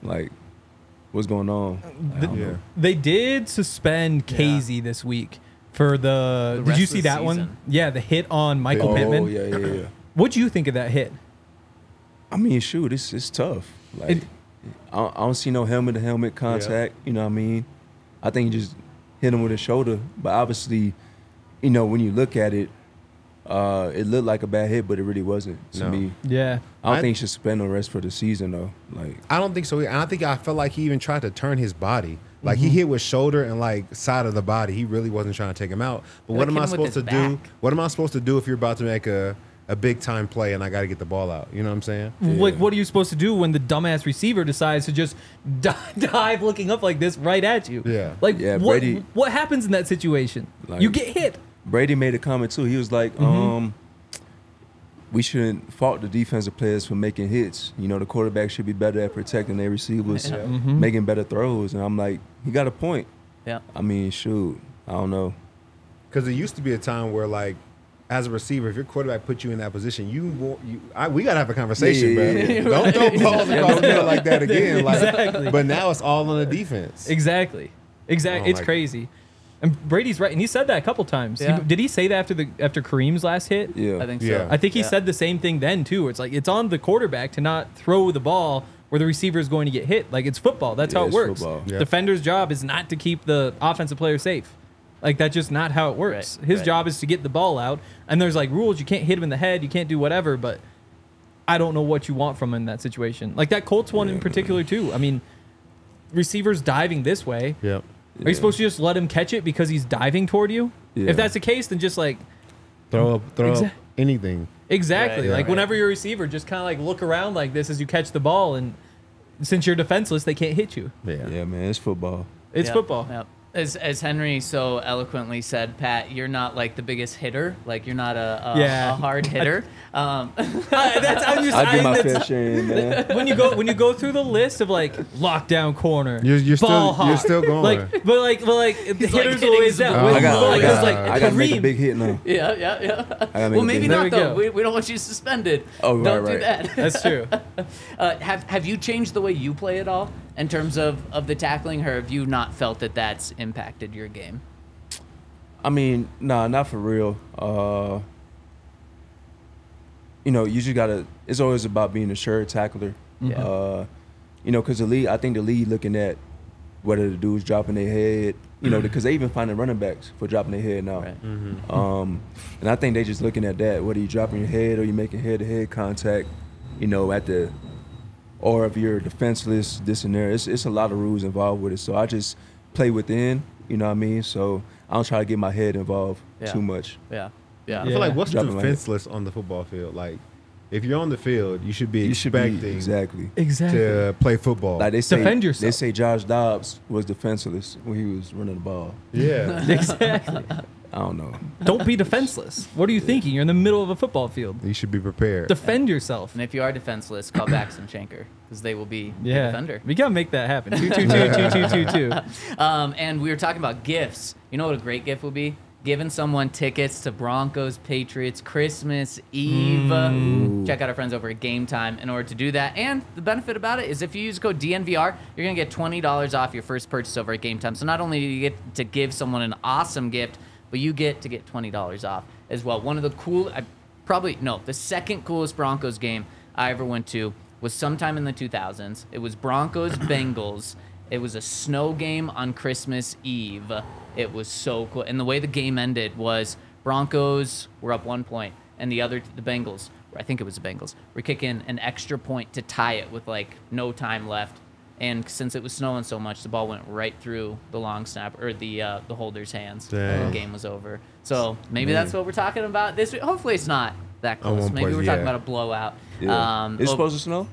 Like, what's going on. They did suspend Casey this week for the did you see that one? Yeah, the hit on Michael Pittman. Oh, yeah. What do you think of that hit? I mean, shoot, it's tough. Like, I don't see no helmet-to-helmet contact. Yeah. You know what I mean? I think he just hit him with his shoulder. But obviously, you know, when you look at it, it looked like a bad hit, but it really wasn't to me. Yeah. I don't think he should spend the rest for the season, though. Like, I don't think so. I don't think I felt like he even tried to turn his body. Like, he hit with shoulder and, like, side of the body. He really wasn't trying to take him out. But what am I supposed to do? What am I supposed to do if you're about to make a big-time play and I got to get the ball out? You know what I'm saying? Yeah. Like, what are you supposed to do when the dumbass receiver decides to just dive looking up like this right at you? Yeah. Like, what happens in that situation? Like, you get hit. Brady made a comment, too. He was like, we shouldn't fault the defensive players for making hits. You know, the quarterback should be better at protecting their receivers, making better throws. And I'm like, he got a point. Yeah. I mean, shoot, I don't know. Because there used to be a time where, like, as a receiver, if your quarterback put you in that position, we gotta have a conversation, bro. Don't throw balls across the field like that again. Like, exactly. But now it's all on the defense. Exactly. It's crazy. And Brady's right, and he said that a couple times. Yeah. Did he say that after Kareem's last hit? Yeah, I think so. Yeah. I think he said the same thing then too. Where it's like it's on the quarterback to not throw the ball where the receiver is going to get hit. Like it's football. That's how it works. Yeah. Defender's job is not to keep the offensive player safe. Like, that's just not how it works. Right, His job is to get the ball out. And there's, like, rules. You can't hit him in the head. You can't do whatever. But I don't know what you want from him in that situation. Like, that Colts one in particular, too. I mean, receivers diving this way. Yep. Are you supposed to just let him catch it because he's diving toward you? Yeah. If that's the case, then just, like... Throw up anything. Exactly. Right, whenever you're a receiver, just kind of, like, look around like this as you catch the ball. And since you're defenseless, they can't hit you. Yeah, man. It's football. Yep. As Henry so eloquently said, Pat, you're not like the biggest hitter. Like you're not a hard hitter. I do my fair share, man. When you go through the list of like lockdown corner, you're still going. But hitters like always out. I gotta make a big hit now. Yeah. Well, maybe not though. We don't want you suspended. Oh, don't do that. That's true. Have you changed the way you play at all? In terms of the tackling, or have you not felt that that's impacted your game? I mean, nah, not for real. You know, you just gotta. It's always about being a sure tackler. Yeah. You know, because I think the league looking at whether the dudes dropping their head. You know, because they even finding running backs for dropping their head now. Right. Mm-hmm. And I think they just looking at that. Whether you dropping your head or you making head to head contact. You know, at the. Or if you're defenseless, this and there. It's a lot of rules involved with it. So I just play within, you know what I mean? So I don't try to get my head involved too much. Yeah. I feel like what's defenseless on the football field? Like, if you're on the field, you should be expecting to play football. Like they say, defend yourself. They say Josh Dobbs was defenseless when he was running the ball. Yeah. Exactly. I don't know. Don't be defenseless. What are you thinking? You're in the middle of a football field. You should be prepared. Defend yourself. And if you are defenseless, call Bax and Schanker because they will be the defender. We got to make that happen. 2-2-2-2-2-2-2. And we were talking about gifts. You know what a great gift would be? Giving someone tickets to Broncos, Patriots, Christmas Eve. Check out our friends over at Gametime in order to do that. And the benefit about it is if you use code DNVR, you're going to get $20 off your first purchase over at Gametime. So not only do you get to give someone an awesome gift, but you get to get $20 off as well. One of the the second coolest Broncos game I ever went to was sometime in the 2000s. It was Broncos-Bengals. It was a snow game on Christmas Eve. It was so cool. And the way the game ended was Broncos were up 1 point, and the Bengals, I think it was the Bengals, were kicking an extra point to tie it with, like, no time left. And since it was snowing so much, the ball went right through the long snap or the holder's hands. The game was over. So maybe that's what we're talking about this week. Hopefully it's not that close. Maybe we're talking about a blowout. Yeah. Is it supposed to snow?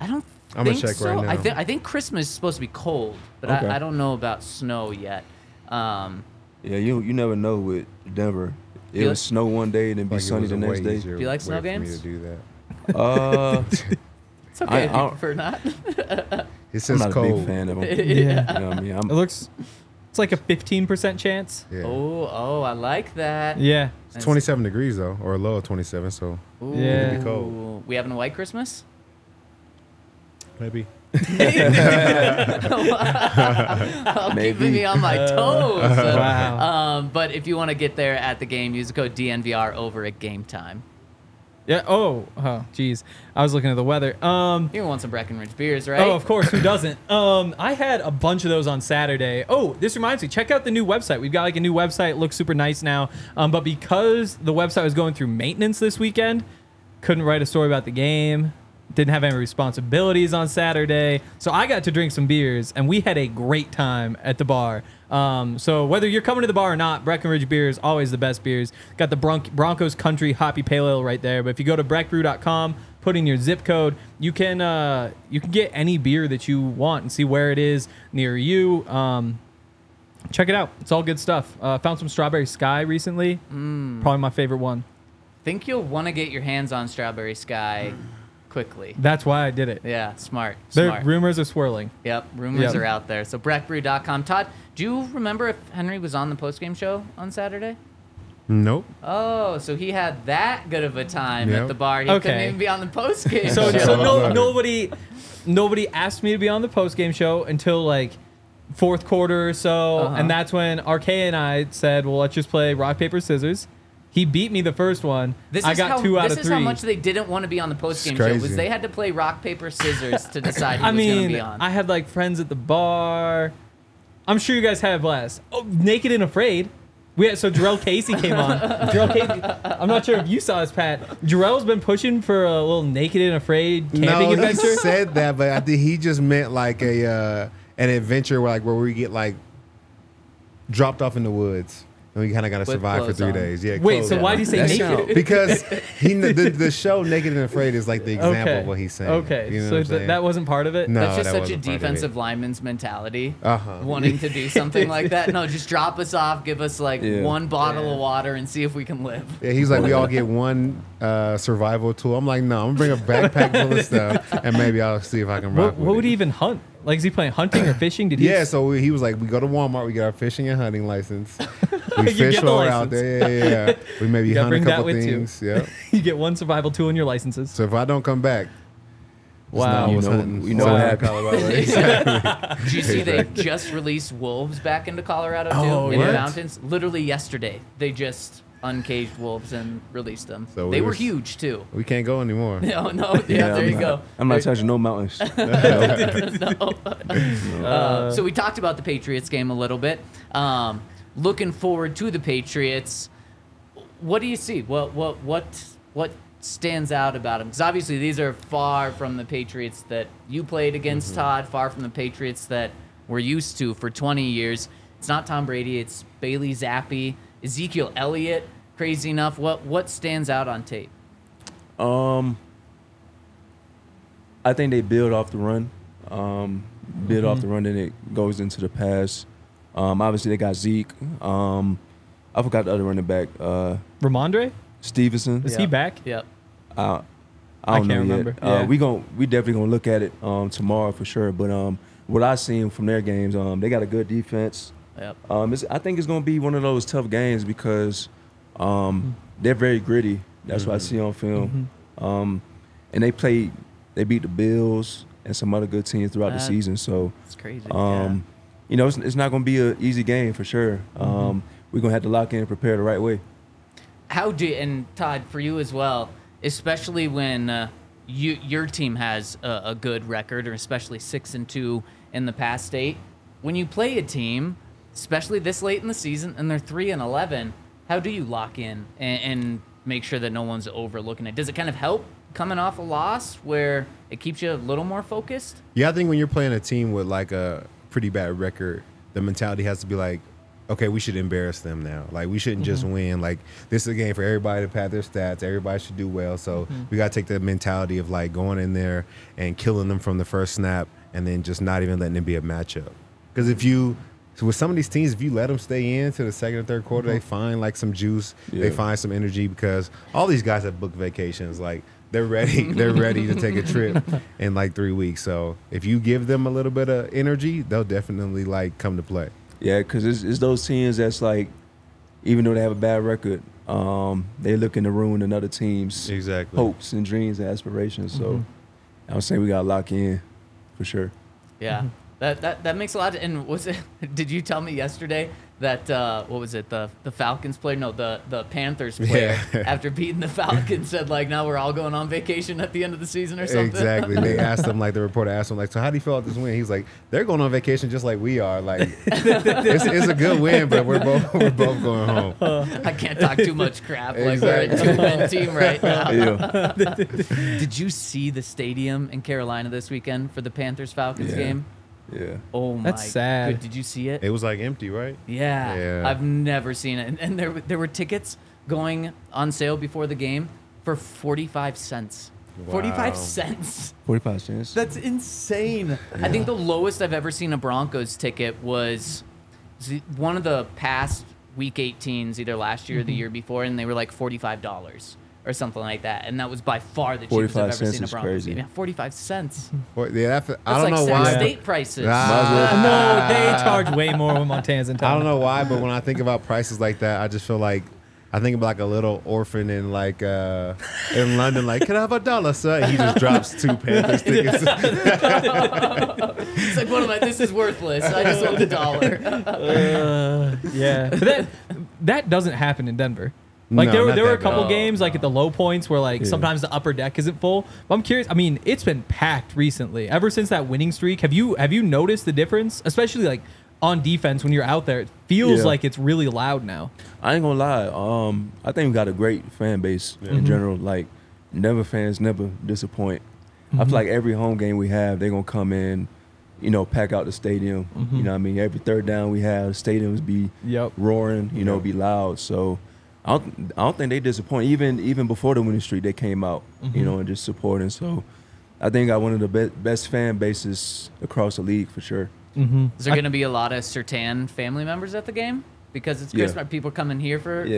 I don't think I'm gonna check so. Right now. I think Christmas is supposed to be cold, but I don't know about snow yet. You never know with Denver. It'll snow one day and then be sunny the next day. Do you like snow games? It's okay for not. It's just I'm not a big fan of them. Yeah. You know what I mean? It's like a 15% chance. Yeah. Oh, I like that. Yeah. It's 27 degrees, though, or a low of 27, so it'll be cold. We having a white Christmas? Maybe. Wow. Keeping me on my toes. Wow. But if you want to get there at the game, use the code DNVR over at game time. Yeah. Oh, geez. I was looking at the weather. You want some Breckenridge beers, right? Oh, of course. Who doesn't? I had a bunch of those on Saturday. Oh, this reminds me. Check out the new website. We've got like a new website. It looks super nice now. But because the website was going through maintenance this weekend, couldn't write a story about the game. Didn't have any responsibilities on Saturday. So I got to drink some beers, and we had a great time at the bar. So whether you're coming to the bar or not, Breckenridge beer is always the best beers. Got the Broncos Country Hoppy Pale Ale right there. But if you go to breckbrew.com, put in your zip code, you can get any beer that you want and see where it is near you. Check it out. It's all good stuff. Found some Strawberry Sky recently. Probably my favorite one. Think you'll want to get your hands on Strawberry Sky quickly. That's why I did it. Yeah, smart. Rumors are swirling. Yep, rumors are out there. So breckbrew.com. Todd, do you remember if Henry was on the postgame show on Saturday? Nope. Oh, so he had that good of a time at the bar. He couldn't even be on the postgame show. So nobody asked me to be on the postgame show until like fourth quarter or so, and that's when RK and I said, well, let's just play rock, paper, scissors. He beat me the first one. I got two out of three. This is how much they didn't want to be on the postgame show. Was they had to play rock, paper, scissors to decide who was going to be on. I had like friends at the bar. I'm sure you guys had a blast. Oh, Naked and Afraid. So Jarrell Casey came on. I'm not sure if you saw this, Pat. Jarrell's been pushing for a little Naked and Afraid camping adventure. He said that, but I think he just meant like an adventure where we get like dropped off in the woods. And we kind of got to survive for 3 days. Yeah. Wait, so why do you say naked? Because the show Naked and Afraid is like the example of what he's saying. Okay. You know so that wasn't part of it? No, that's just such a defensive lineman's mentality, wanting to do something like that. No, just drop us off, give us like one bottle of water and see if we can live. Yeah, he's like, we all get one survival tool. I'm like, no, I'm going to bring a backpack full of stuff and maybe I'll see if I can rock with it. What would he even hunt? Like, is he playing hunting or fishing? So he was like, we go to Walmart, we get our fishing and hunting license. We fish while we're out there. Yeah. We maybe hunt a couple things. Yeah. You get one survival tool in your licenses. So if I don't come back, wow. You know what happened. Exactly. Did you see they just released wolves back into Colorado, too? Oh, in the mountains? Literally yesterday. They just uncaged wolves and released them. So they were huge too. We can't go anymore. No. Yeah, there you go. I'm not touching no mountains. So we talked about the Patriots game a little bit. Looking forward to the Patriots. What do you see? What stands out about them? Because obviously these are far from the Patriots that you played against, Todd. Far from the Patriots that we're used to for 20 years. It's not Tom Brady. It's Bailey Zappe. Ezekiel Elliott, crazy enough. What stands out on tape? I think they build off the run. Off the run, then it goes into the pass. Obviously, they got Zeke. I forgot the other running back. Ramondre? Stevenson. Is he back? Yep. I can't remember. Yeah. We definitely going to look at it tomorrow for sure. But what I've seen from their games, they got a good defense. Yep. I think it's going to be one of those tough games because they're very gritty. That's what I see on film. And they beat the Bills and some other good teams throughout the season. So it's crazy. You know, it's not going to be an easy game for sure. We're going to have to lock in and prepare the right way. And Todd, for you as well, especially when your team has a good record, or especially 6-2 in the past 8, when you play a team, especially this late in the season, and they're 3-11, how do you lock in and make sure that no one's overlooking it? Does it kind of help coming off a loss where it keeps you a little more focused? Yeah, I think when you're playing a team with like a pretty bad record, the mentality has to be like, okay, we should embarrass them now. Like, we shouldn't just win. Like, this is a game for everybody to pad their stats. Everybody should do well. So we got to take the mentality of like going in there and killing them from the first snap and then just not even letting it be a matchup. Because with some of these teams, if you let them stay in to the second or third quarter, they find like some juice, they find some energy, because all these guys have booked vacations. Like, they're ready to take a trip in like 3 weeks. So if you give them a little bit of energy, they'll definitely like come to play. Yeah, because it's those teams that's like, even though they have a bad record, they're looking to ruin another team's hopes and dreams and aspirations. So I would say we got to lock in. for sure. Yeah, that makes a lot. And was it? Did you tell me yesterday that what was it? The Falcons player? No, the Panthers player. Yeah. After beating the Falcons, said like, "Now we're all going on vacation at the end of the season or something." Exactly. They asked him, like the reporter asked him, like, "So how do you feel about this win?" He's like, "They're going on vacation just like we are. Like, it's a good win, but we're both going home." I can't talk too much crap. Exactly. Like we're a two-win team right now. Yeah. Did you see the stadium in Carolina this weekend for the Panthers Falcons game? Yeah. Oh my. That's sad. Dude, did you see it? It was like empty, right? Yeah. I've never seen it. And there were tickets going on sale before the game for 45 cents. Wow. 45 cents. 45 cents. That's insane. Yeah. I think the lowest I've ever seen a Broncos ticket was one of the past week 18s, either last year or the year before, and they were like $45. Or something like that, and that was by far the cheapest I've ever seen a Broncos game. Yeah, 45 cents. I don't know why. State prices. No, they charge way more when Montana's in town. I don't know why, but when I think about prices like that, I just feel like I think of like a little orphan in like in London. Like, can I have a dollar, sir? And he just drops two Panthers tickets. It's like, what am I? This is worthless. I just want the dollar. But that doesn't happen in Denver. Like, no, there were a couple games, like, at the low points where, like, sometimes the upper deck isn't full. But I'm curious. I mean, it's been packed recently. Ever since that winning streak, have you noticed the difference? Especially, like, on defense when you're out there. It feels like it's really loud now. I ain't going to lie. I think we got a great fan base in general. Like, Denver fans never disappoint. I feel like every home game we have, they're going to come in, you know, pack out the stadium. You know what I mean? Every third down we have, stadiums be roaring, you know, be loud. So... I don't think they disappoint. Even before the winning streak, they came out, you know, and just supporting. So I think I got one of the best fan bases across the league for sure. Is there going to be a lot of Surtain family members at the game? Because it's Christmas. People coming here for the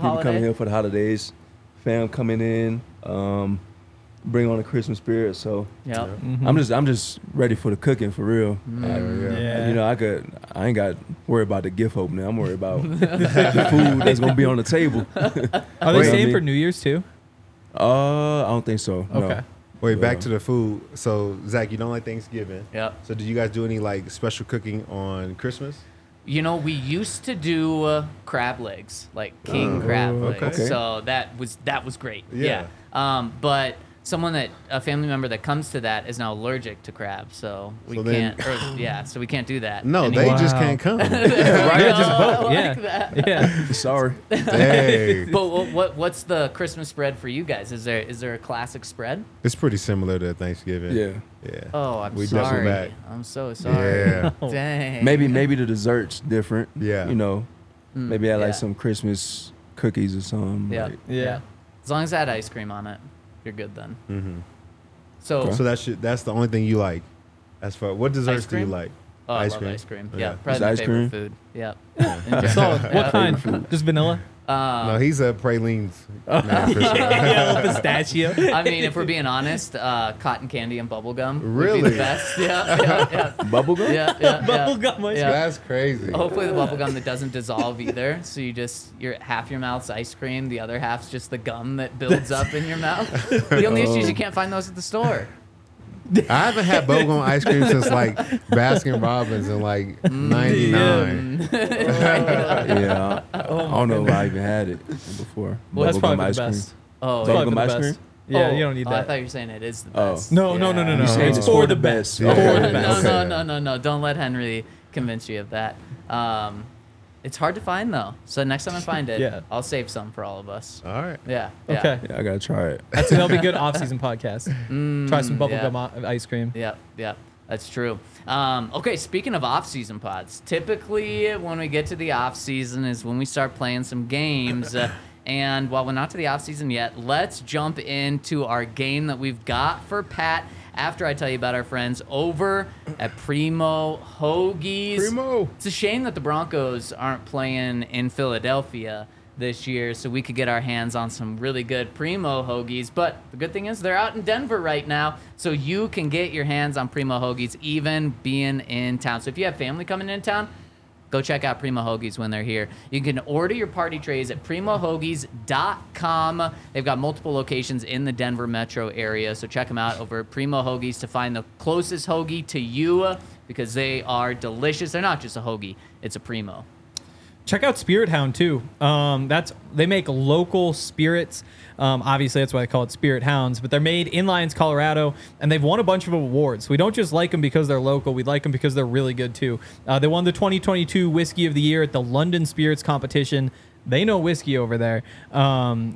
holidays. People coming here for the holidays. Fam coming in, bring on the Christmas spirit. So I'm just ready for the cooking for real. You know, I ain't got worry about the gift opening. I'm worried about the food that's gonna be on the table. Are they staying for New Year's too? I don't think so. Okay. No. Wait, back to the food. So Zach, you don't like Thanksgiving. Yeah. So do you guys do any like special cooking on Christmas? You know, we used to do crab legs, like king crab legs. Okay. So that was great. Yeah. But a family member that comes to that is now allergic to crabs, so we can't do that. No, anymore. They just can't come. Right? That. Sorry. Dang. But what's the Christmas spread for you guys? Is there a classic spread? It's pretty similar to Thanksgiving. Yeah. Oh, I'm so sorry. Yeah. Dang. Maybe the dessert's different. Yeah. You know, maybe I like some Christmas cookies or something. Yeah. Like, yeah. As long as I had ice cream on it. You're good then. So that's the only thing you like. As far what desserts do you like? Oh, I love ice cream. Yeah, probably my favorite food. Yeah. So, what kind? Just vanilla. No, he's a pralines. Pistachio. I mean, if we're being honest, cotton candy and bubble gum. Really? Would be the best. Yeah. Bubble gum? Yeah. Bubble gum ice cream. That's crazy. Hopefully the bubble gum that doesn't dissolve either. So you're half your mouth's ice cream, the other half's just the gum that builds up in your mouth. The only issue is you can't find those at the store. I haven't had bubblegum ice cream since like Baskin Robbins in like '99. Yeah, I don't know if I even had it before. Well, that's probably the best. Oh, bubblegum ice cream. Yeah, you don't need that. I thought you were saying it is the best. No. It's for the best. No. Don't let Henry convince you of that. It's hard to find though. So next time I find it, I'll save some for all of us. All right. Yeah. Okay. Yeah, I gotta try it. That'll be a good off-season podcast. Try some bubblegum ice cream. Yeah. That's true. Okay. Speaking of off-season pods, typically when we get to the off-season is when we start playing some games. And while we're not to the off-season yet, let's jump into our game that we've got for Pat. After I tell you about our friends over at Primo Hoagies. Primo. It's a shame that the Broncos aren't playing in Philadelphia this year, so we could get our hands on some really good Primo Hoagies. But the good thing is they're out in Denver right now, so you can get your hands on Primo Hoagies even being in town. So if you have family coming in town, Go check out Primo Hoagies when they're here. You can order your party trays at primohoagies.com. They've got multiple locations in the Denver metro area, so check them out over at Primo Hoagies to find the closest hoagie to you, because they are delicious. They're not just a hoagie, it's a Primo. Check out Spirit Hound too. They make local spirits. Obviously, that's why they call it Spirit Hounds. But they're made in Lyons, Colorado, and they've won a bunch of awards. We don't just like them because they're local. We like them because they're really good too. They won the 2022 Whiskey of the Year at the London Spirits Competition. They know whiskey over there. They've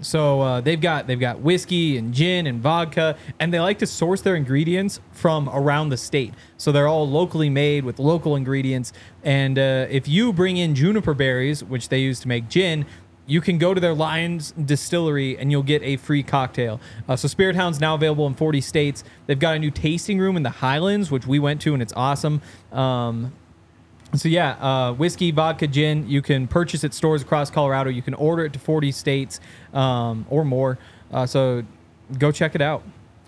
got whiskey and gin and vodka, and they like to source their ingredients from around the state. So they're all locally made with local ingredients. And if you bring in juniper berries, which they use to make gin, you can go to their Lyons distillery and you'll get a free cocktail. So Spirit Hound's now available in 40 states. They've got a new tasting room in the Highlands, which we went to, and it's awesome. Whiskey, vodka, gin, you can purchase at stores across Colorado. You can order it to 40 states or more. So go check it out.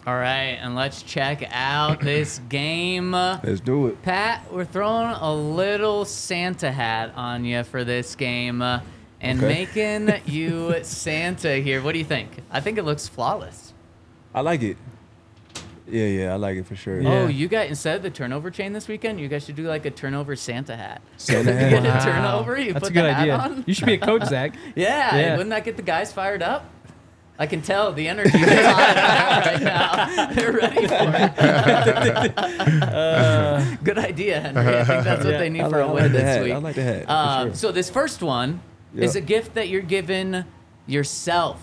All right, and let's check out this game. Let's do it. Pat, we're throwing a little Santa hat on you for this game and making you Santa here. What do you think? I think it looks flawless. I like it. Yeah, I like it for sure. Yeah. Oh, you got, instead of the turnover chain this weekend, you guys should do like a turnover Santa hat. Santa hat. You get a turnover, you That's put a good the hat idea. On. You should be a coach, Zach. Yeah, wouldn't that get the guys fired up? I can tell the energy is hot right now. They're ready for it. Good idea, Henry. I think that's what they need for a win this week. I like the hat. Sure. So this first one is a gift that you're giving yourself.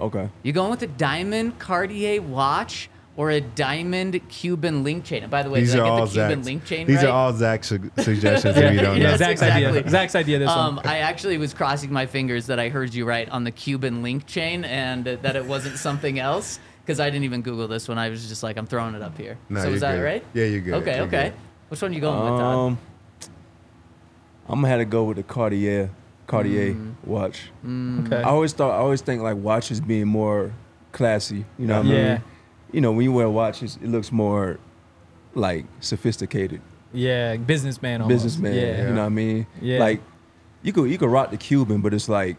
Okay. You're going with a diamond Cartier watch or a diamond Cuban link chain. And by the way, did I get the Cuban link chain right? These are all Zach's suggestions. If you don't know. Zach's idea. Zach's idea this one. I actually was crossing my fingers that I heard you right on the Cuban link chain and that it wasn't something else, because I didn't even Google this one. I was just like, I'm throwing it up here. No, so is that right? Yeah, you're good. Okay, okay. Which one are you going with, Todd? I'm going to have to go with the Cartier watch. Mm. Okay. I always think like watches being more classy. You know what I mean? Yeah. You know, when you wear watches, it looks more like sophisticated. Yeah, businessman almost. Yeah. You know what I mean? Yeah. Like, you could rock the Cuban, but it's like,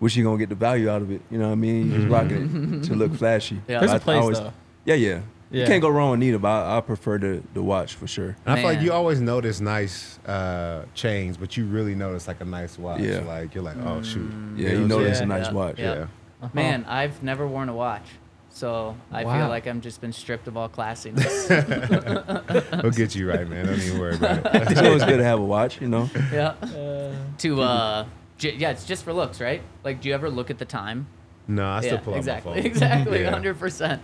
what you gonna get the value out of it? You know what I mean? Just rocking it to look flashy. Yeah. There's a place though. Yeah. You can't go wrong with either, but I prefer the watch for sure. And I feel like you always notice nice chains, but you really notice like a nice watch. Yeah. Like, you're like, oh, shoot. Yeah, you notice a nice watch. Yeah. Man, I've never worn a watch. So I feel like I'm just been stripped of all classiness. We'll get you right, man. Don't even worry about it. It's always good to have a watch, you know? Yeah. It's just for looks, right? Like, do you ever look at the time? No, I still pull out my phone. Exactly, 100%.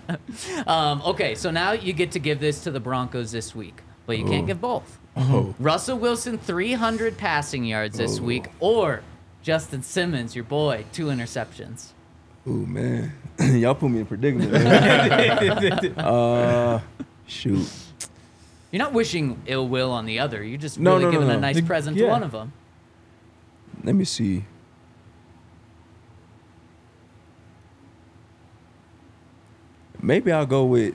Okay, so now you get to give this to the Broncos this week, but you can't give both. Oh. Russell Wilson, 300 passing yards this week, or Justin Simmons, your boy, 2 interceptions. Oh, man. Y'all put me in predicament. Shoot. You're not wishing ill will on the other. You're just giving a nice present to one of them. Let me see. Maybe I'll go with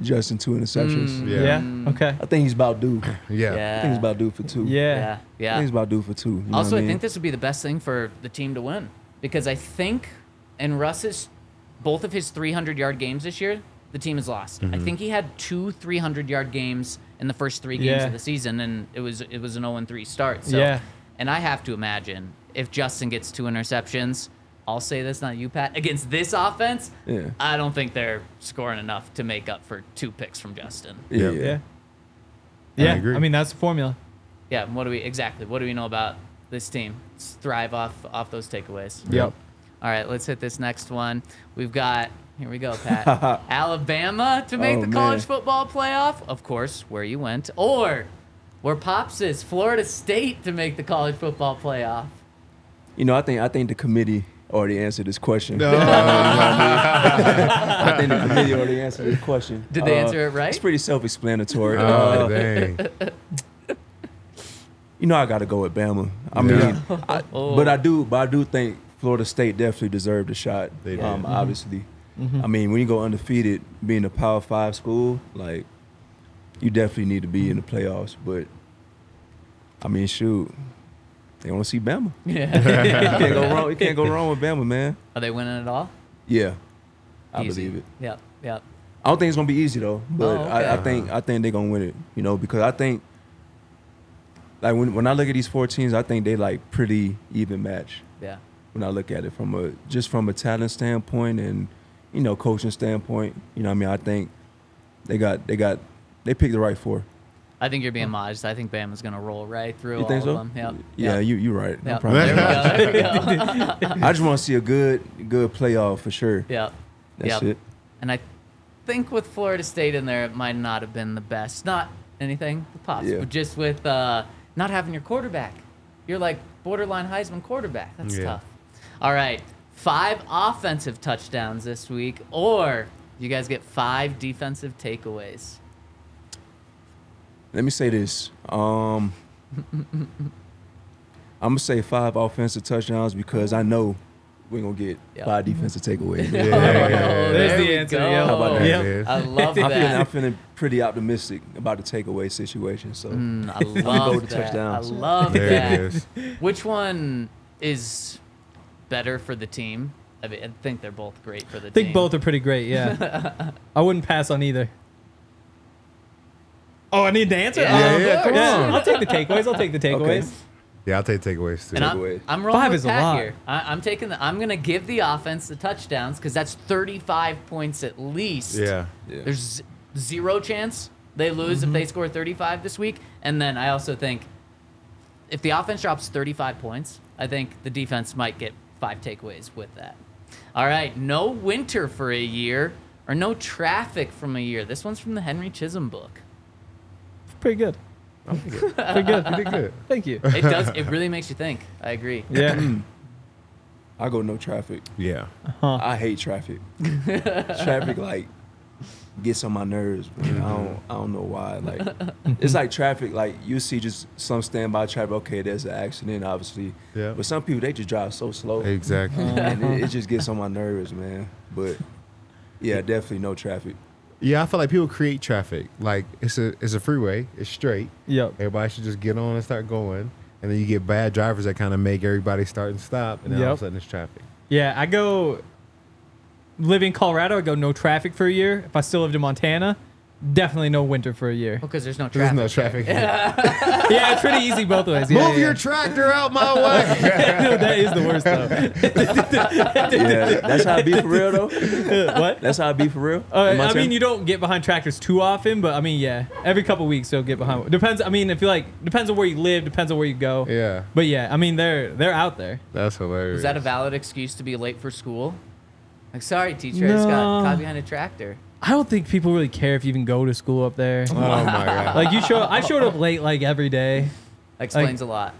Justin 2 interceptions. Okay. I think he's about due. I think he's about due for 2. Yeah. I think he's about due for 2. Also, I think this would be the best thing for the team to win, because I think in Russ's both of his 300-yard games this year, the team has lost. I think he had 2 300-yard games in the first 3 games of the season, and it was an 0-3 start. So, and I have to imagine if Justin gets 2 interceptions. I'll say this, not you, Pat. Against this offense, I don't think they're scoring enough to make up for 2 picks from Justin. I mean, that's the formula. Yeah, what do we know about this team? Let's thrive off those takeaways. Yep. All right, let's hit this next one. We've got, here we go, Pat. Alabama to make the college football playoff. Of course, where you went. Or where Pops is, Florida State to make the college football playoff. You know, I think the committee already answered this question. No. I think the committee already answered this question. Did they answer it right? It's pretty self-explanatory. Oh, dang. You know, I got to go with Bama. I do think Florida State definitely deserved a shot. They did. Obviously. I mean, when you go undefeated, being a Power 5 school, like, you definitely need to be in the playoffs. But, I mean, shoot, they want to see Bama. Yeah. You can't go wrong with Bama, man. Are they winning at all? Yeah. I believe it. Yeah, yeah. I don't think it's going to be easy, though. But I think they're going to win it, you know, because I think, like, when I look at these four teams, I think they, like, pretty even match. Yeah. When I look at it from a talent standpoint and, you know, coaching standpoint, you know what I mean? I think they picked the right four. I think you're being modest. I think Bama's going to roll right through all of them. Yep. Yeah, yep. You're right. Yep. There we go. I just want to see a good playoff for sure. Yeah. That's it. And I think with Florida State in there, it might not have been the best. Not anything possible. Yeah. Just with not having your quarterback. You're like borderline Heisman quarterback. That's tough. All right, 5 offensive touchdowns this week, or you guys get 5 defensive takeaways. Let me say this. I'm going to say 5 offensive touchdowns because I know we're going to get 5 defensive takeaways. Yeah. There's the answer. How about that? Yep. I love that. I'm feeling pretty optimistic about the takeaway situation. So I love that. Touchdowns. I love that. Which one is better for the team? I mean, I think they're both great for the team. I think both are pretty great, yeah. I wouldn't pass on either. Oh, I need the answer? Yeah, come on. I'll take the takeaways. Okay. Yeah, I'll take the takeaways, too. And I'm rolling 5 with is Pat a lot. Here. I'm going to give the offense the touchdowns because that's 35 points at least. Yeah. There's zero chance they lose if they score 35 this week. And then I also think if the offense drops 35 points, I think the defense might get 5 takeaways with that. All right, no winter for a year or no traffic from a year. This one's from the Henry Chisholm book. It's pretty good. Pretty good. You did good. Thank you. It does. It really makes you think. I agree. Yeah. I go no traffic. Yeah. Uh-huh. I hate traffic. Traffic like gets on my nerves. I don't know why. Like it's like traffic. Like you see just some standby traffic. Okay, there's an accident, obviously. Yeah. But some people they just drive so slow. Exactly. And it just gets on my nerves, man. But yeah, definitely no traffic. Yeah, I feel like people create traffic. Like it's a freeway, it's straight. Yep. Everybody should just get on and start going, and then you get bad drivers that kind of make everybody start and stop, and then all of a sudden it's traffic. Yeah, I go. Living in Colorado, I go no traffic for a year. If I still lived in Montana, definitely no winter for a year. Because there's no traffic. Yeah. Yeah, it's pretty easy both ways. Yeah, Move your tractor out my way. No, that is the worst, though. Yeah, that's how it be for real, though. What? That's how it be for real? I mean, you don't get behind tractors too often, but, I mean, yeah. Every couple weeks, you'll get behind. Depends, I mean, if you like, depends on where you live, depends on where you go. Yeah. But, yeah, I mean, they're out there. That's hilarious. Is that a valid excuse to be late for school? Like, sorry, teacher, I just got caught behind a tractor. I don't think people really care if you even go to school up there. Oh, my God. Like, I showed up late, like, every day. That explains a lot.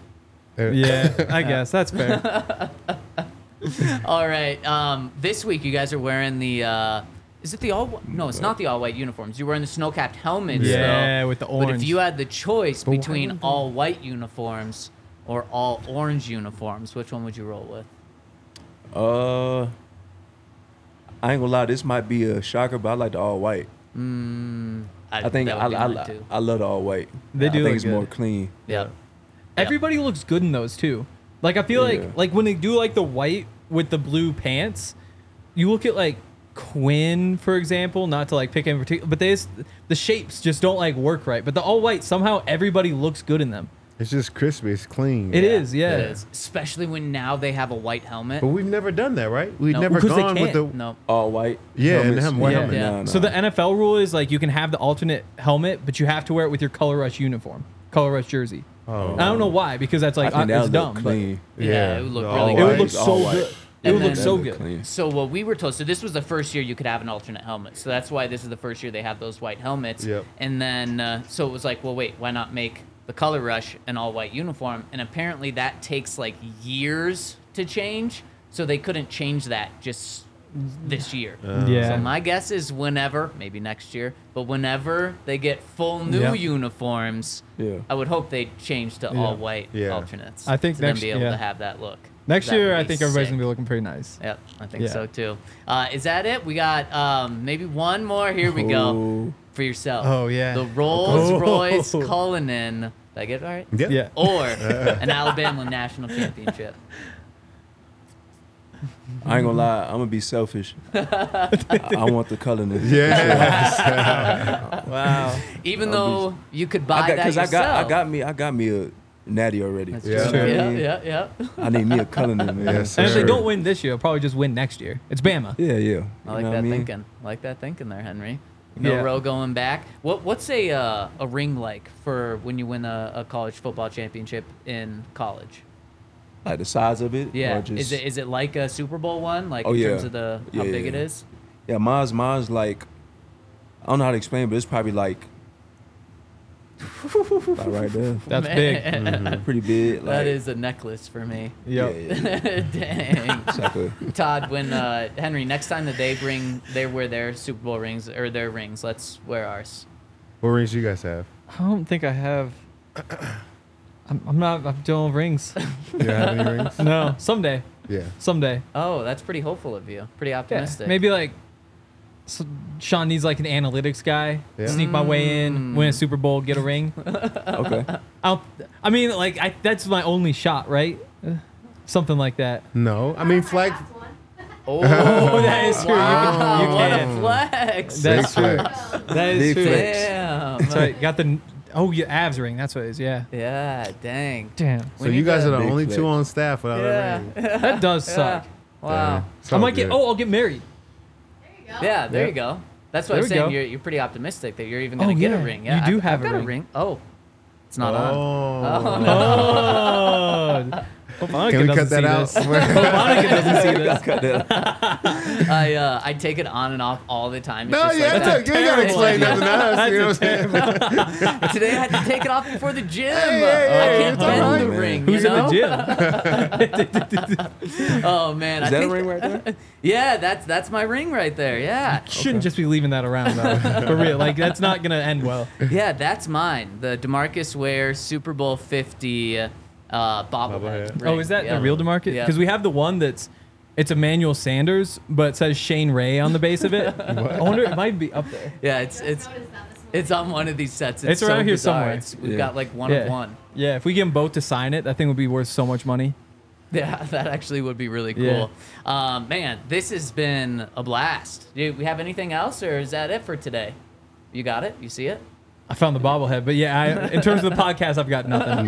Yeah, I guess. That's fair. All right. This week, you guys are wearing the... is it the all-white? No, it's not the all-white uniforms. You're wearing the snow-capped helmets, though. Yeah, with the orange. But if you had the choice between all-white uniforms or all-orange uniforms, which one would you roll with? I ain't gonna lie, this might be a shocker, but I like the all white. I love the all white. They do. I think it's more clean. Yeah. Everybody looks good in those too. Like I feel like when they do like the white with the blue pants, you look at like Quinn, for example, not to like pick in particular, but the shapes just don't like work right. But the all white somehow everybody looks good in them. It's just crispy. It's clean. It is. Especially when now they have a white helmet. But we've never done that, right? We've never gone with the all white. Yeah, helmets. And white helmet. Yeah. No. So the NFL rule is like you can have the alternate helmet, but you have to wear it with your Color Rush uniform, Color Rush jersey. Oh. I don't know why, because that's like it's dumb. Clean. Yeah, it would look really good. It would look so good. It would look so good. Clean. So what we were told, so this was the first year you could have an alternate helmet. So that's why this is the first year they have those white helmets. Yep. And then so it was like, well, wait, why not make the Color Rush an all-white uniform, and apparently that takes like years to change, so they couldn't change that just this year. So my guess is whenever, maybe next year, but whenever they get full new uniforms, I would hope they change to all-white alternates. I think next year be able to have that look. Next year, I think everybody's going to be looking pretty nice. Yep, I think so too. Is that it? We got maybe one more. Here we go. for yourself. Oh, yeah. The Rolls-Royce Cullinan. Did I get it all right? Yeah. Yeah. Or an Alabama national championship. I ain't gonna lie, I'm gonna be selfish. I want the Cullinan. Yeah. Wow. Even though you could buy that yourself. I got me a Natty already. That's true. Yeah. I need me a Cullinan, man. Yes, and if they don't win this year, I'll probably just win next year. It's Bama. Yeah. I like that thinking. I like that thinking there, Henry. Row going back. What's a ring like for when you win a college football championship in college? Like the size of it? Yeah. Or just... Is it like a Super Bowl one? Like in terms of how big it is? Yeah, mine's like, I don't know how to explain, but it's probably like about right there. That's big. Mm-hmm. Pretty big. Like, that is a necklace for me. Yep. Yeah. Dang. Exactly. Todd, when Henry, next time that they wear their Super Bowl rings or their rings, let's wear ours. What rings do you guys have? I don't think I have. I'm doing rings. You have any rings? No. Someday. Yeah. Someday. Oh, that's pretty hopeful of you. Pretty optimistic. Yeah. Maybe like. So Sean needs like an analytics guy. Yeah. Sneak my way in, win a Super Bowl, get a ring. Okay. I mean, that's my only shot, right? Something like that. No, I mean flag. Oh, that is true. Wow. You can. What a flex. That is true. Damn. That's right. Got the. Oh, your abs ring. That's what it is. Yeah. Yeah. Damn. So you guys are the only two on staff without a ring. That does suck. Wow. I might get. Oh, I'll get married. Yeah, there you go. That's what I'm saying. You're pretty optimistic that you're even going to get a ring. Yeah, you do I've got a ring. Oh, it's not on. Oh, no. Can we cut that out? Monica doesn't see this. I take it on and off all the time. You got to explain nothing else. You know what I'm saying? Today I had to take it off before the gym. I can't bend the ring. Who's in the gym? Oh, man. Is that a ring right there? Yeah, that's my ring right there. Yeah. You shouldn't just be leaving that around, though. For real. Like, that's not going to end well. Yeah, that's mine. The DeMarcus Ware Super Bowl 50... bobblehead. Right. Oh, is that the real DeMarcus? Because we have the one it's Emmanuel Sanders, but it says Shane Ray on the base of it. I wonder, it might be up there. Yeah, it's on one of these sets. It's around so here bizarre. Somewhere. We've got like one of one. Yeah, if we get them both to sign it, that thing would be worth so much money. Yeah, that actually would be really cool. Yeah. Man, this has been a blast. Do we have anything else, or is that it for today? You got it? You see it? I found the bobblehead, but in terms of the podcast, I've got nothing.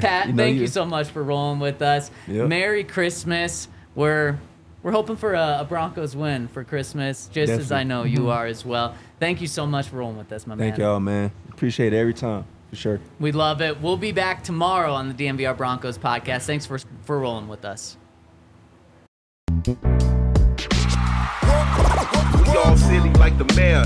Pat, thank you so much for rolling with us. Yep. Merry Christmas. We're hoping for a Broncos win for Christmas, just Definitely. As I know you are as well. Thank you so much for rolling with us, my man. Thank y'all, man. Appreciate it every time, for sure. We love it. We'll be back tomorrow on the DNVR Broncos podcast. Thanks for rolling with us. Y'all silly like the mayor.